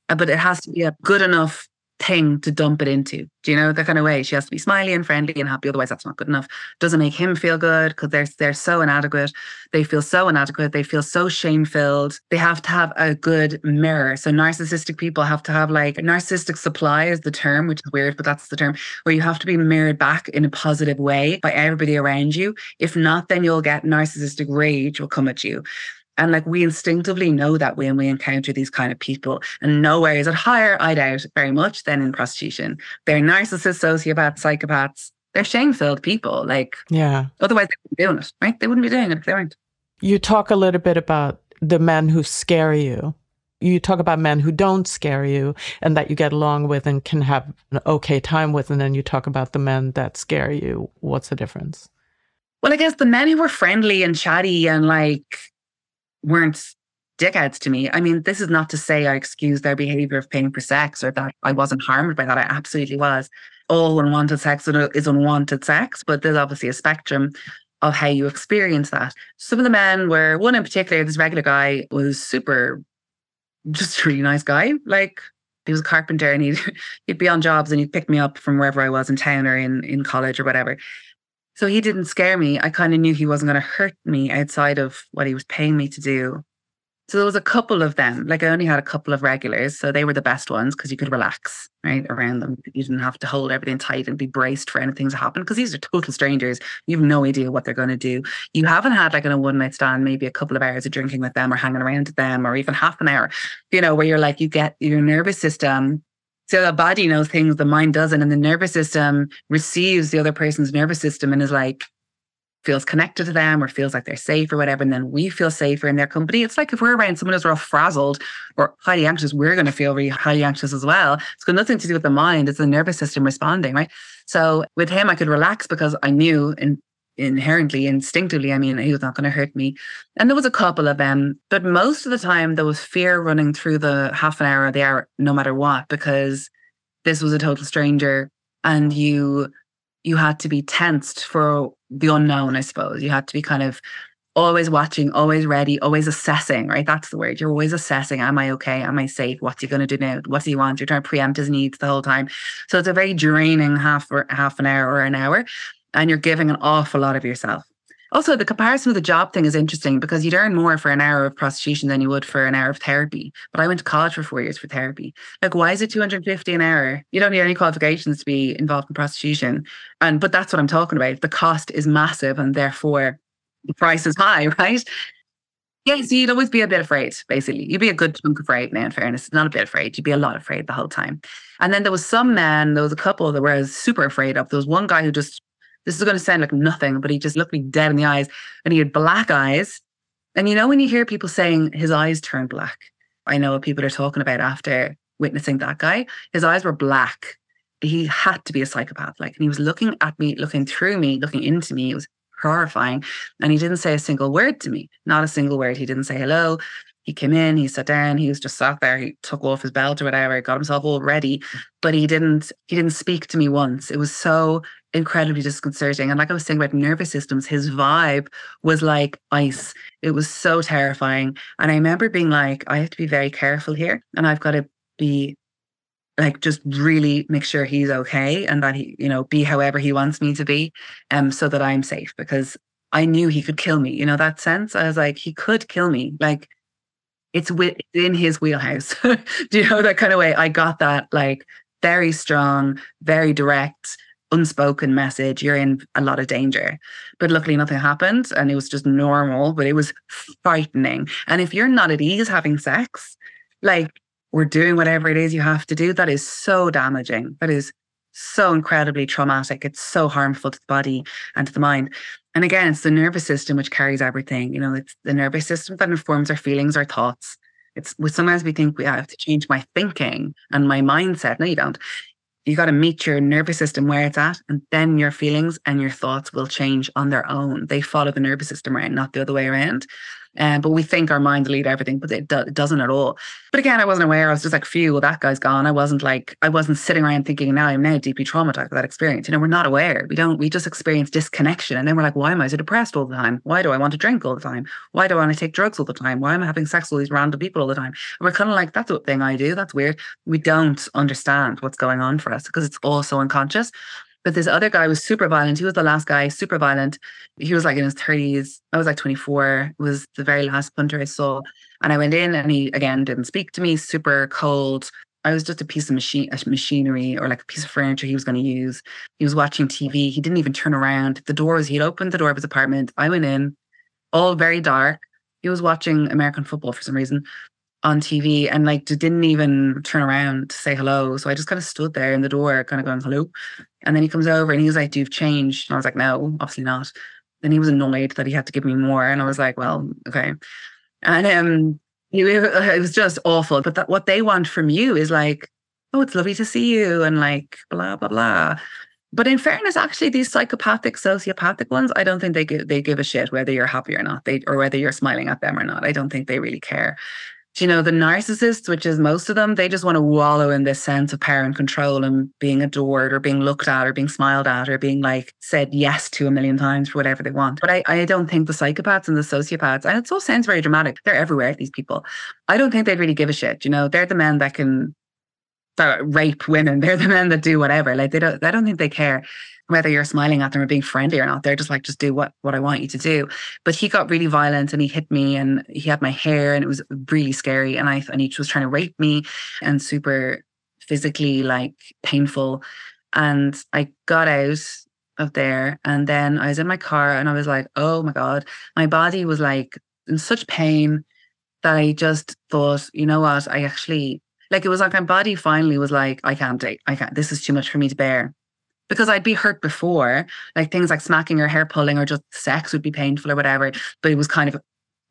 But it has to be a good enough thing to dump it into. Do you know, that kind of way? She has to be smiley and friendly and happy, otherwise that's not good enough. Doesn't make him feel good because they're they're so inadequate. They feel so inadequate. They feel so shame-filled. They have to have a good mirror. So narcissistic people have to have, like, narcissistic supply is the term, which is weird, but that's the term, where you have to be mirrored back in a positive way by everybody around you. If not, then you'll get narcissistic rage will come at you. And like, we instinctively know that when we encounter these kind of people, and nowhere is it higher, I doubt, very much than in prostitution. They're narcissists, sociopaths, psychopaths. They're shame-filled people. Like, yeah. Otherwise they wouldn't be doing it, right? They wouldn't be doing it if they weren't. You talk a little bit about the men who scare you. You talk about men who don't scare you and that you get along with and can have an okay time with. And then you talk about the men that scare you. What's the difference? Well, I guess the men who were friendly and chatty and like, weren't dickheads to me. I mean, this is not to say I excuse their behavior of paying for sex or that I wasn't harmed by that. I absolutely was. All unwanted sex is unwanted sex, but there's obviously a spectrum of how you experience that. Some of the men were, one in particular, this regular guy was super, just a really nice guy. Like, he was a carpenter and he'd, he'd be on jobs and he'd pick me up from wherever I was in town or in, in college or whatever. So he didn't scare me. I kind of knew he wasn't going to hurt me outside of what he was paying me to do. So there was a couple of them. Like, I only had a couple of regulars. So they were the best ones because you could relax, right, around them. You didn't have to hold everything tight and be braced for anything to happen because these are total strangers. You have no idea what they're going to do. You haven't had like in a one night stand, maybe a couple of hours of drinking with them or hanging around with them or even half an hour, you know, where you're like, you get your nervous system. So the body knows things the mind doesn't, and the nervous system receives the other person's nervous system and is like, feels connected to them or feels like they're safe or whatever. And then we feel safer in their company. It's like if we're around someone who's all frazzled or highly anxious, we're going to feel really highly anxious as well. It's got nothing to do with the mind. It's the nervous system responding, right? So with him, I could relax because I knew in, inherently, instinctively, I mean, he was not going to hurt me. And there was a couple of them, but most of the time there was fear running through the half an hour or the hour, no matter what, because this was a total stranger and you you had to be tensed for the unknown, I suppose. You had to be kind of always watching, always ready, always assessing, right? That's the word. You're always assessing. Am I okay? Am I safe? What's he going to do now? What do you want? You're trying to preempt his needs the whole time. So it's a very draining half or half an hour or an hour. And you're giving an awful lot of yourself. Also, the comparison of the job thing is interesting because you'd earn more for an hour of prostitution than you would for an hour of therapy. But I went to college for four years for therapy. Like, why is it two hundred fifty an hour? You don't need any qualifications to be involved in prostitution. And but that's what I'm talking about. The cost is massive and therefore the price is high, right? Yeah, so you'd always be a bit afraid, basically. You'd be a good chunk afraid now, in fairness. Not a bit afraid. You'd be a lot afraid the whole time. And then there was some men, there was a couple that were super afraid of. There was one guy who just, this is going to sound like nothing, but he just looked me dead in the eyes and he had black eyes. And you know, when you hear people saying his eyes turned black, I know what people are talking about after witnessing that guy. His eyes were black. He had to be a psychopath. Like, and he was looking at me, looking through me, looking into me. It was horrifying. And he didn't say a single word to me, not a single word. He didn't say hello. He came in, he sat down, he was just sat there, he took off his belt or whatever, got himself all ready, but he didn't, he didn't speak to me once. It was so incredibly disconcerting. And like I was saying about nervous systems, his vibe was like ice. It was so terrifying. And I remember being like, I have to be very careful here, and I've got to be like, just really make sure he's okay, and that he, you know, be however he wants me to be, um, so that I'm safe, because I knew he could kill me. You know, that sense, I was like, he could kill me. Like, it's within his wheelhouse. Do you know, that kind of way? I got that, like, very strong, very direct, unspoken message. You're in a lot of danger. But luckily nothing happened, and it was just normal, but it was frightening. And if you're not at ease having sex, like, we're doing whatever it is you have to do, that is so damaging. That is so incredibly traumatic. It's so harmful to the body and to the mind. And again, it's the nervous system which carries everything. You know, it's the nervous system that informs our feelings, our thoughts. It's sometimes we think we have to change my thinking and my mindset. No, you don't. You got to meet your nervous system where it's at, and then your feelings and your thoughts will change on their own. They follow the nervous system around, not the other way around. Um, but we think our mind will lead everything, but it, do- it doesn't at all. But again, I wasn't aware. I was just like, phew, well, that guy's gone. I wasn't like, I wasn't sitting around thinking, now I'm now deeply traumatized by that experience. You know, we're not aware. We don't, we just experience disconnection. And then we're like, why am I so depressed all the time? Why do I want to drink all the time? Why do I want to take drugs all the time? Why am I having sex with these random people all the time? And we're kind of like, that's a thing I do. That's weird. We don't understand what's going on for us because it's all so unconscious. But this other guy was super violent. He was the last guy, super violent. He was like in his thirties. I was like twenty-four, was the very last punter I saw. And I went in, and he, again, didn't speak to me, super cold. I was just a piece of machine, machinery or like a piece of furniture he was going to use. He was watching T V. He didn't even turn around. The door was, he'd opened the door of his apartment. I went in, all very dark. He was watching American football for some reason on T V, and like didn't even turn around to say hello. So I just kind of stood there in the door kind of going, hello. And then he comes over and he was like, you've changed. And I was like, no, obviously not. Then he was annoyed that he had to give me more. And I was like, well, okay. And um, it was just awful. But that, what they want from you is like, oh, it's lovely to see you, and like, blah, blah, blah. But in fairness, actually, these psychopathic, sociopathic ones, I don't think they give, they give a shit whether you're happy or not, they, or whether you're smiling at them or not. I don't think they really care. You know, the narcissists, which is most of them, they just want to wallow in this sense of power and control and being adored or being looked at or being smiled at or being like said yes to a million times for whatever they want. But I, I don't think the psychopaths and the sociopaths, and it all sounds very dramatic, they're everywhere, these people. I don't think they'd really give a shit. You know, they're the men that can that rape women. They're the men that do whatever. Like they don't, I don't think they care whether you're smiling at them or being friendly or not. They're just like, just do what, what I want you to do. But he got really violent, and he hit me, and he had my hair, and it was really scary. And I and he was trying to rape me, and super physically like painful. And I got out of there, and then I was in my car, and I was like, oh my God, my body was like in such pain that I just thought, you know what, I actually, like it was like my body finally was like, I can't date, I can't, this is too much for me to bear. Because I'd be hurt before, like things like smacking or hair pulling or just sex would be painful or whatever, but it was kind of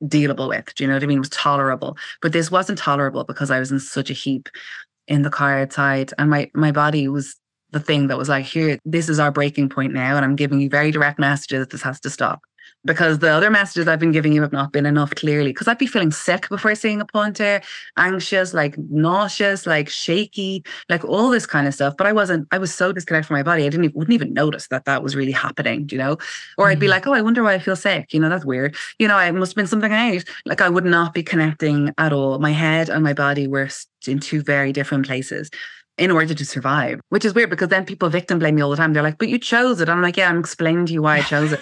dealable with, do you know what I mean? It was tolerable. But this wasn't tolerable because I was in such a heap in the car outside, and my, my body was the thing that was like, here, this is our breaking point now, and I'm giving you very direct messages that this has to stop. Because the other messages I've been giving you have not been enough, clearly. Because I'd be feeling sick before seeing a punter, anxious, like nauseous, like shaky, like all this kind of stuff. But I wasn't, I was so disconnected from my body, I didn't even, wouldn't even notice that that was really happening, you know? Or I'd be like, oh, I wonder why I feel sick. You know, that's weird. You know, it must have been something I ate. Like I would not be connecting at all. My head and my body were in two very different places in order to survive, which is weird because then people victim blame me all the time. They're like, but you chose it. I'm like, yeah, I'm explaining to you why I chose it.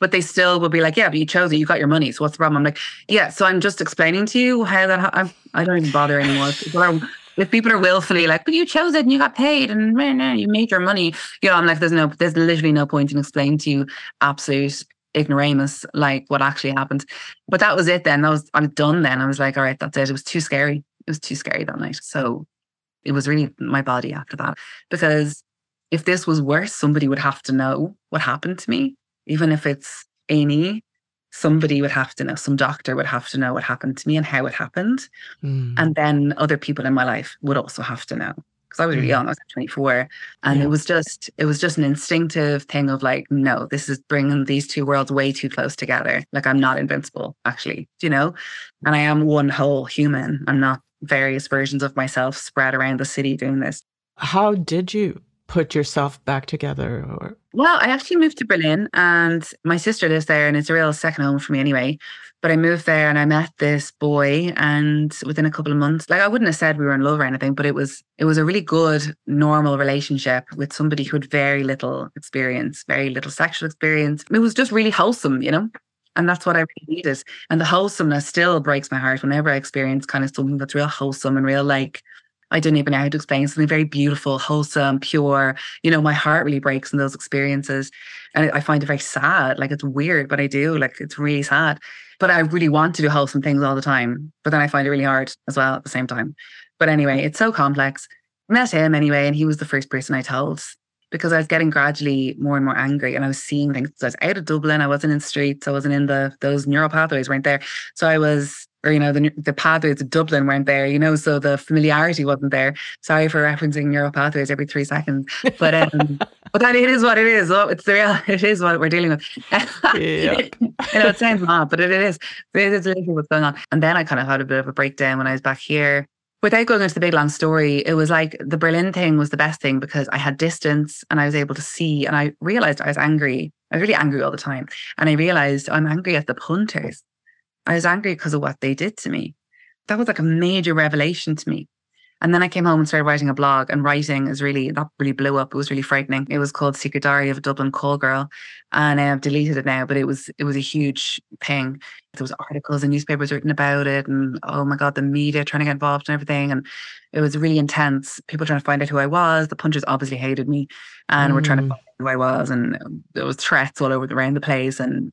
But they still will be like, yeah, but you chose it. You got your money. So what's the problem? I'm like, yeah. So I'm just explaining to you how that, ha- I don't even bother anymore. People are, if people are willfully like, but you chose it and you got paid and you made your money. You know, I'm like, there's no, there's literally no point in explaining to you absolute ignoramus, like what actually happened. But that was it then. That was, I was done then. I was like, all right, that's it. It was too scary. It was too scary that night. So it was really my body after that. Because if this was worse, somebody would have to know what happened to me. Even if it's A and E, somebody would have to know, some doctor would have to know what happened to me and how it happened. Mm. And then other people in my life would also have to know. because I was really young, I was like twenty-four. And yeah. it was just, it was just an instinctive thing of like, no, this is bringing these two worlds way too close together. Like, I'm not invincible, actually, you know, and I am one whole human. I'm not various versions of myself spread around the city doing this. How did you put yourself back together? Or? Well, I actually moved to Berlin, and my sister lives there, and it's a real second home for me anyway. But I moved there and I met this boy, and within a couple of months, like, I wouldn't have said we were in love or anything, but it was it was a really good, normal relationship with somebody who had very little experience, very little sexual experience. It was just really wholesome, you know? And that's what I really needed. And the wholesomeness still breaks my heart whenever I experience kind of something that's real wholesome and real, like, I don't even know how to explain, something very beautiful, wholesome, pure. You know, my heart really breaks in those experiences. And I find it very sad. Like, it's weird, but I do. Like, it's really sad. But I really want to do wholesome things all the time. But then I find it really hard as well at the same time. But anyway, it's so complex. Met him anyway, and he was the first person I told, because I was getting gradually more and more angry, and I was seeing things. So I was out of Dublin. I wasn't in the streets. I wasn't in the, those neural pathways weren't there. So I was... or, you know, the the pathways of Dublin weren't there, you know, so the familiarity wasn't there. Sorry for referencing neural pathways every three seconds. But um, but that it is what it is. Oh, it's the real, it is what we're dealing with. Yep. You know, it sounds mad, but it, it is. It is really what's going on. And then I kind of had a bit of a breakdown when I was back here. Without going into the big long story, it was like the Berlin thing was the best thing because I had distance and I was able to see, and I realized I was angry. I was really angry all the time. And I realized I'm angry at the punters. I was angry because of what they did to me. That was like a major revelation to me. And then I came home and started writing a blog, and writing is really, that really blew up. It was really frightening. It was called Secret Diary of a Dublin Call Girl, and I've deleted it now, but it was it was a huge thing. There was articles and newspapers written about it, and oh my God, the media trying to get involved and everything. And it was really intense. People trying to find out who I was. The punchers obviously hated me and mm. were trying to find out who I was, and there was threats all over around the place, and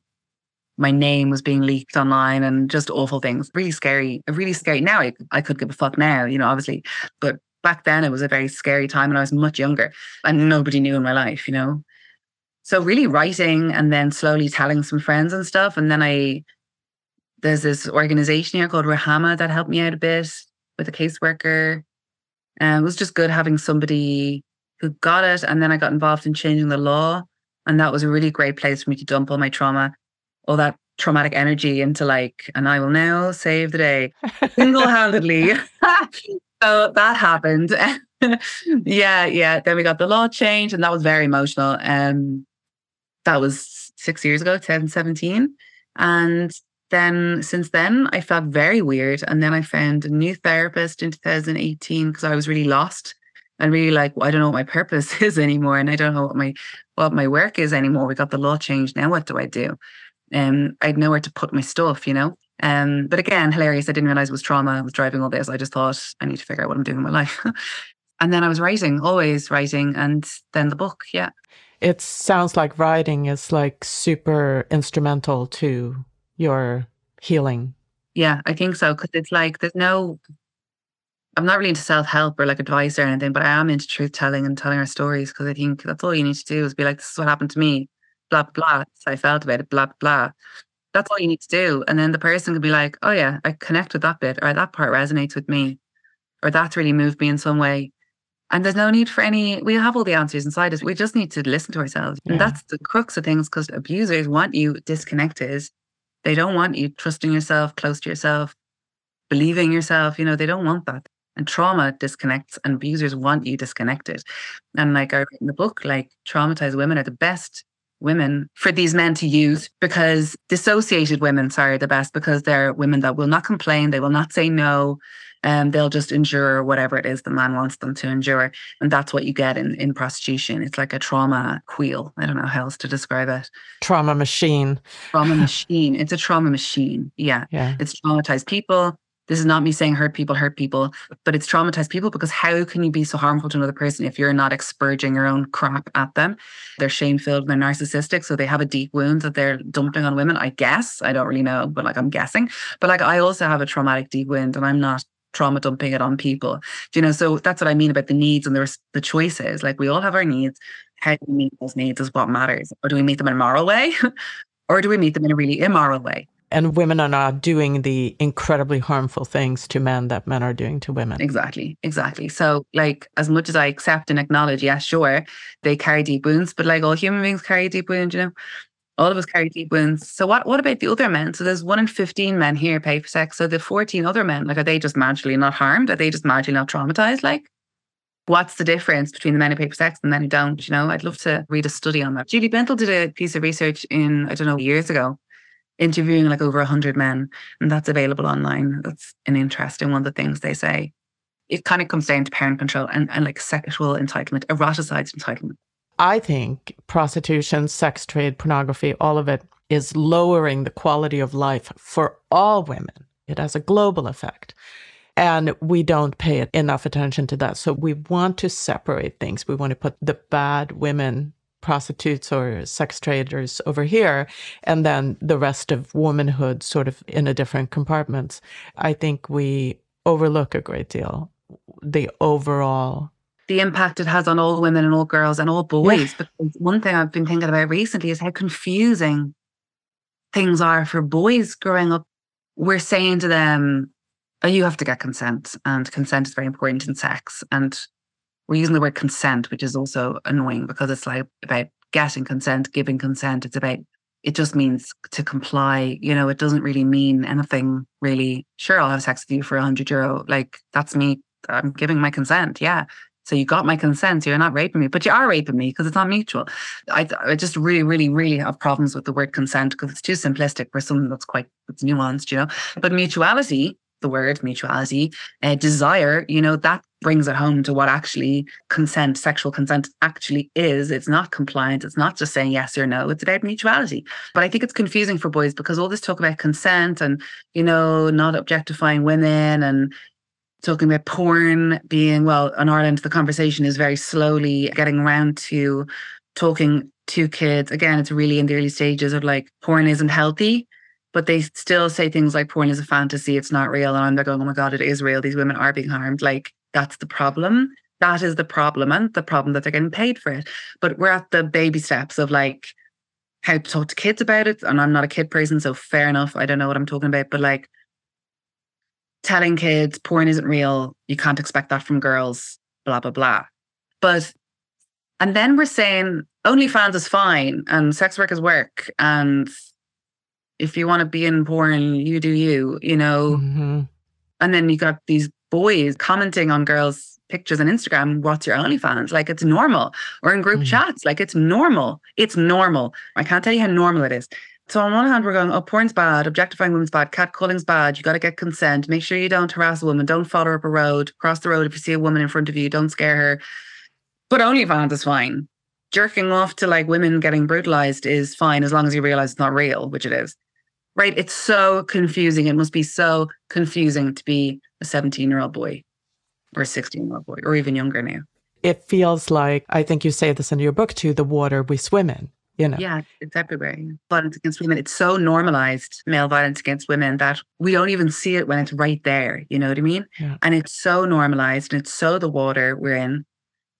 my name was being leaked online and just awful things. Really scary, really scary. Now I, I could give a fuck now, you know, obviously. But back then it was a very scary time, and I was much younger and nobody knew in my life, you know. So really writing and then slowly telling some friends and stuff. And then I, there's this organization here called Rahama that helped me out a bit with a caseworker. And it was just good having somebody who got it. And then I got involved in changing the law. And that was a really great place for me to dump all my trauma, all that traumatic energy into like, and I will now save the day single-handedly. So that happened. yeah, yeah. Then we got the law changed, and that was very emotional. Um, that was six years ago, twenty seventeen. And then since then, I felt very weird. And then I found a new therapist in two thousand eighteen because I was really lost and really like, well, I don't know what my purpose is anymore, and I don't know what my what my work is anymore. We got the law changed. Now what do I do? Um, I'd nowhere to put my stuff, you know. Um, but again, hilarious. I didn't realize it was trauma. I was driving all this. I just thought I need to figure out what I'm doing in my life. And then I was writing, always writing. And then the book. Yeah. It sounds like writing is like super instrumental to your healing. Yeah, I think so. Because it's like there's no, I'm not really into self-help or like advice or anything, but I am into truth telling and telling our stories, because I think that's all you need to do is be like, this is what happened to me. Blah, blah, so I felt about it, blah, blah. That's all you need to do. And then the person could be like, oh yeah, I connect with that bit, or that part resonates with me, or that's really moved me in some way. And there's no need for any, we have all the answers inside us. We just need to listen to ourselves. Yeah. And that's the crux of things, because abusers want you disconnected. They don't want you trusting yourself, close to yourself, believing yourself. You know, they don't want that. And trauma disconnects, and abusers want you disconnected. And like I wrote in the book, like traumatized women are the best women for these men to use, because dissociated women, sorry, are the best, because they're women that will not complain. They will not say no. And um, they'll just endure whatever it is the man wants them to endure. And that's what you get in, in prostitution. It's like a trauma wheel. I don't know how else to describe it. Trauma machine. Trauma machine. It's a trauma machine. Yeah. yeah. It's traumatized people. This is not me saying hurt people, hurt people, but it's traumatized people, because how can you be so harmful to another person if you're not expurging your own crap at them? They're shame-filled and they're narcissistic, so they have a deep wound that they're dumping on women, I guess. I don't really know, but like I'm guessing. But like I also have a traumatic deep wound, and I'm not trauma dumping it on people. Do you know? So that's what I mean about the needs and the, the choices. Like we all have our needs. How do we meet those needs is what matters. Or do we meet them in a moral way? Or do we meet them in a really immoral way? And women are not doing the incredibly harmful things to men that men are doing to women. Exactly, exactly. So like, as much as I accept and acknowledge, yeah, sure, they carry deep wounds, but like all human beings carry deep wounds, you know, all of us carry deep wounds. So what What about the other men? So there's one in fifteen men here pay for sex. So the fourteen other men, like, are they just marginally not harmed? Are they just marginally not traumatized? Like, what's the difference between the men who pay for sex and the men who don't? You know, I'd love to read a study on that. Julie Bindel did a piece of research in, I don't know, years ago, interviewing like over one hundred men, and that's available online. That's an interesting one of the things they say. It kind of comes down to parent control and, and like sexual entitlement, eroticized entitlement. I think prostitution, sex trade, pornography, all of it is lowering the quality of life for all women. It has a global effect. And we don't pay enough attention to that. So we want to separate things. We want to put the bad women, prostitutes or sex traders, over here, and then the rest of womanhood sort of in a different compartment. I think we overlook a great deal the overall... the impact it has on all women and all girls and all boys. Yeah. Because one thing I've been thinking about recently is how confusing things are for boys growing up. We're saying to them, oh, you have to get consent, and consent is very important in sex. And we're using the word consent, which is also annoying because it's like about getting consent, giving consent. It's about, it just means to comply. You know, it doesn't really mean anything really. Sure, I'll have sex with you for one hundred euro. Like, that's me. I'm giving my consent. Yeah. So you got my consent. You're not raping me, but you are raping me because it's not mutual. I, I just really, really, really have problems with the word consent because it's too simplistic for something that's quite, it's nuanced, you know. But mutuality, the word mutuality, uh, desire, you know, that brings it home to what actually consent, sexual consent actually is. It's not compliance. It's not just saying yes or no. It's about mutuality. But I think it's confusing for boys because all this talk about consent and, you know, not objectifying women and talking about porn being, well, in Ireland, the conversation is very slowly getting around to talking to kids. Again, it's really in the early stages of like, porn isn't healthy. But they still say things like porn is a fantasy, it's not real. And they're going, oh my God, it is real. These women are being harmed. Like, that's the problem. That is the problem, and the problem that they're getting paid for it. But we're at the baby steps of like how to talk to kids about it. And I'm not a kid person, so fair enough. I don't know what I'm talking about. But like telling kids porn isn't real. You can't expect that from girls, blah, blah, blah. But, and then we're saying OnlyFans is fine and sex work is work. And if you want to be in porn, you do you, you know. Mm-hmm. And then you got these boys commenting on girls' pictures on Instagram, what's your OnlyFans? Like, it's normal. Or in group mm-hmm. chats, like, it's normal. It's normal. I can't tell you how normal it is. So on one hand, we're going, oh, porn's bad, objectifying women's bad, catcalling's bad, you got to get consent, make sure you don't harass a woman, don't follow her up a road, cross the road if you see a woman in front of you, don't scare her. But OnlyFans is fine. Jerking off to like women getting brutalized is fine as long as you realize it's not real, which it is. Right, it's so confusing. It must be so confusing to be a seventeen-year-old boy or a sixteen-year-old boy or even younger now. It feels like, I think you say this in your book too, the water we swim in, you know. Yeah, it's everywhere. Violence against women, it's so normalized, male violence against women, that we don't even see it when it's right there, you know what I mean? Yeah. And it's so normalized and it's so the water we're in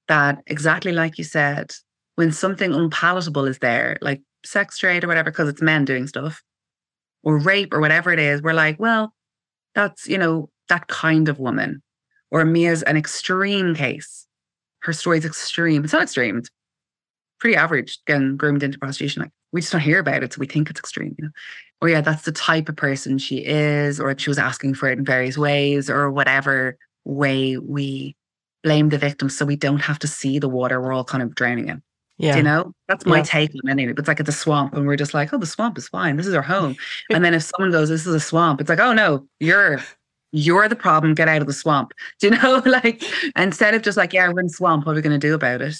that, exactly like you said, when something unpalatable is there, like sex trade or whatever, because it's men doing stuff, or rape or whatever it is, we're like, well, that's, you know, that kind of woman. Or Mia's an extreme case. Her story's extreme. It's not extreme. It's pretty average, getting groomed into prostitution. Like, we just don't hear about it, so we think it's extreme, you know. Or yeah, that's the type of person she is, or she was asking for it in various ways, or whatever way we blame the victim so we don't have to see the water we're all kind of drowning in. Yeah. You know, that's my yeah. take on anyway. It's like, it's a swamp and we're just like, oh, the swamp is fine. This is our home. And then if someone goes, this is a swamp, it's like, oh no, you're, you're the problem. Get out of the swamp. Do you know? Like, instead of just like, yeah, we're in the swamp. What are we going to do about it?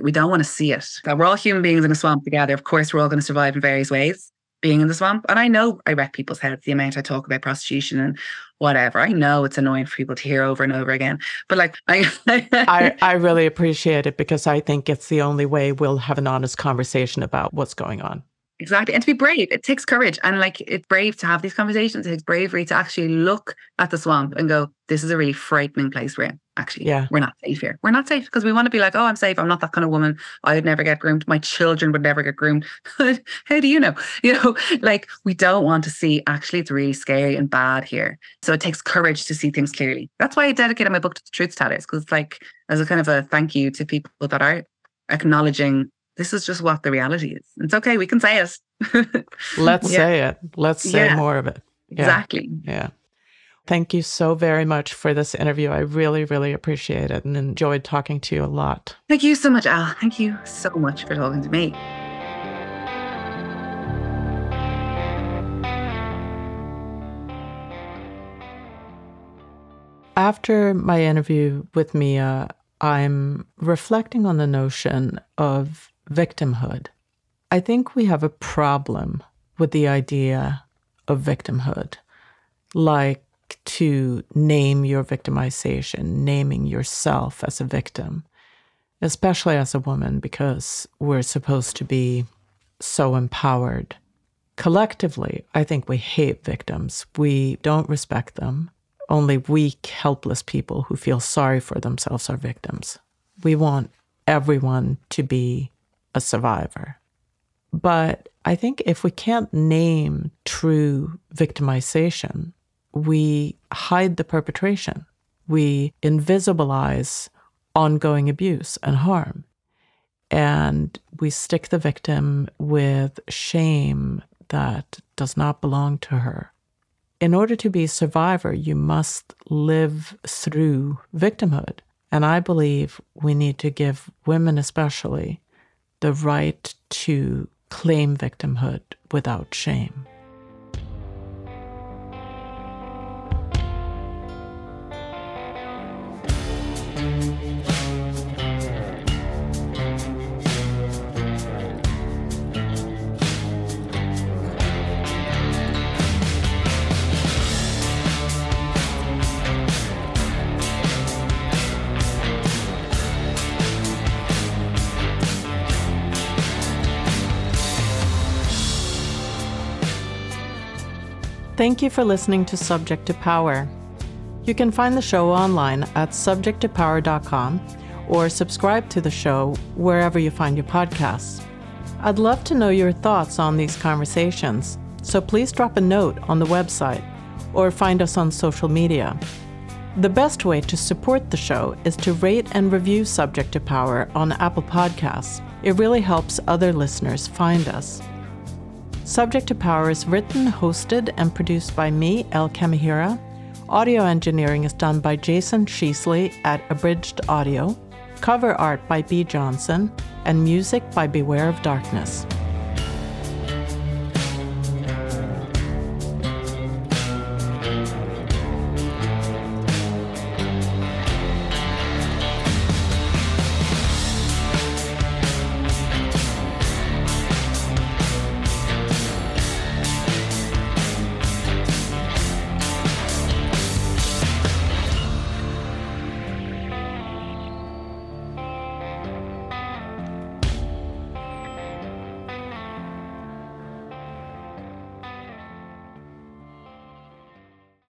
We don't want to see it. We're all human beings in a swamp together. Of course, we're all going to survive in various ways being in the swamp. And I know I wreck people's heads, the amount I talk about prostitution and whatever. I know it's annoying for people to hear over and over again, but like, I, I, I really appreciate it because I think it's the only way we'll have an honest conversation about what's going on. Exactly. And to be brave, it takes courage. And like, it's brave to have these conversations. It takes bravery to actually look at the swamp and go, this is a really frightening place we're in. actually. Yeah. We're not safe here. We're not safe because we want to be like, oh, I'm safe. I'm not that kind of woman. I would never get groomed. My children would never get groomed. How do you know? You know, like we don't want to see, actually, it's really scary and bad here. So it takes courage to see things clearly. That's why I dedicated my book to the truth tellers, because it's like, as a kind of a thank you to people that are acknowledging this is just what the reality is. It's okay. We can say it. Let's yeah. say it. Let's say yeah. more of it. Yeah. Exactly. Yeah. Thank you so very much for this interview. I really, really appreciate it and enjoyed talking to you a lot. Thank you so much, Elle. Thank you so much for talking to me. After my interview with Mia, I'm reflecting on the notion of victimhood. I think we have a problem with the idea of victimhood, like to name your victimization, naming yourself as a victim, especially as a woman, because we're supposed to be so empowered. Collectively, I think we hate victims. We don't respect them. Only weak, helpless people who feel sorry for themselves are victims. We want everyone to be a survivor. But I think if we can't name true victimization, we hide the perpetration. We invisibilize ongoing abuse and harm. And we stick the victim with shame that does not belong to her. In order to be a survivor, you must live through victimhood. And I believe we need to give women especially the right to claim victimhood without shame. Thank you for listening to Subject to Power. You can find the show online at subject to power dot com or subscribe to the show wherever you find your podcasts. I'd love to know your thoughts on these conversations, so please drop a note on the website or find us on social media. The best way to support the show is to rate and review Subject to Power on Apple Podcasts. It really helps other listeners find us. Subject to Power is written, hosted, and produced by me, Elle Kamehira. Audio engineering is done by Jason Sheasley at Abridged Audio. Cover art by B. Johnson, and music by Beware of Darkness.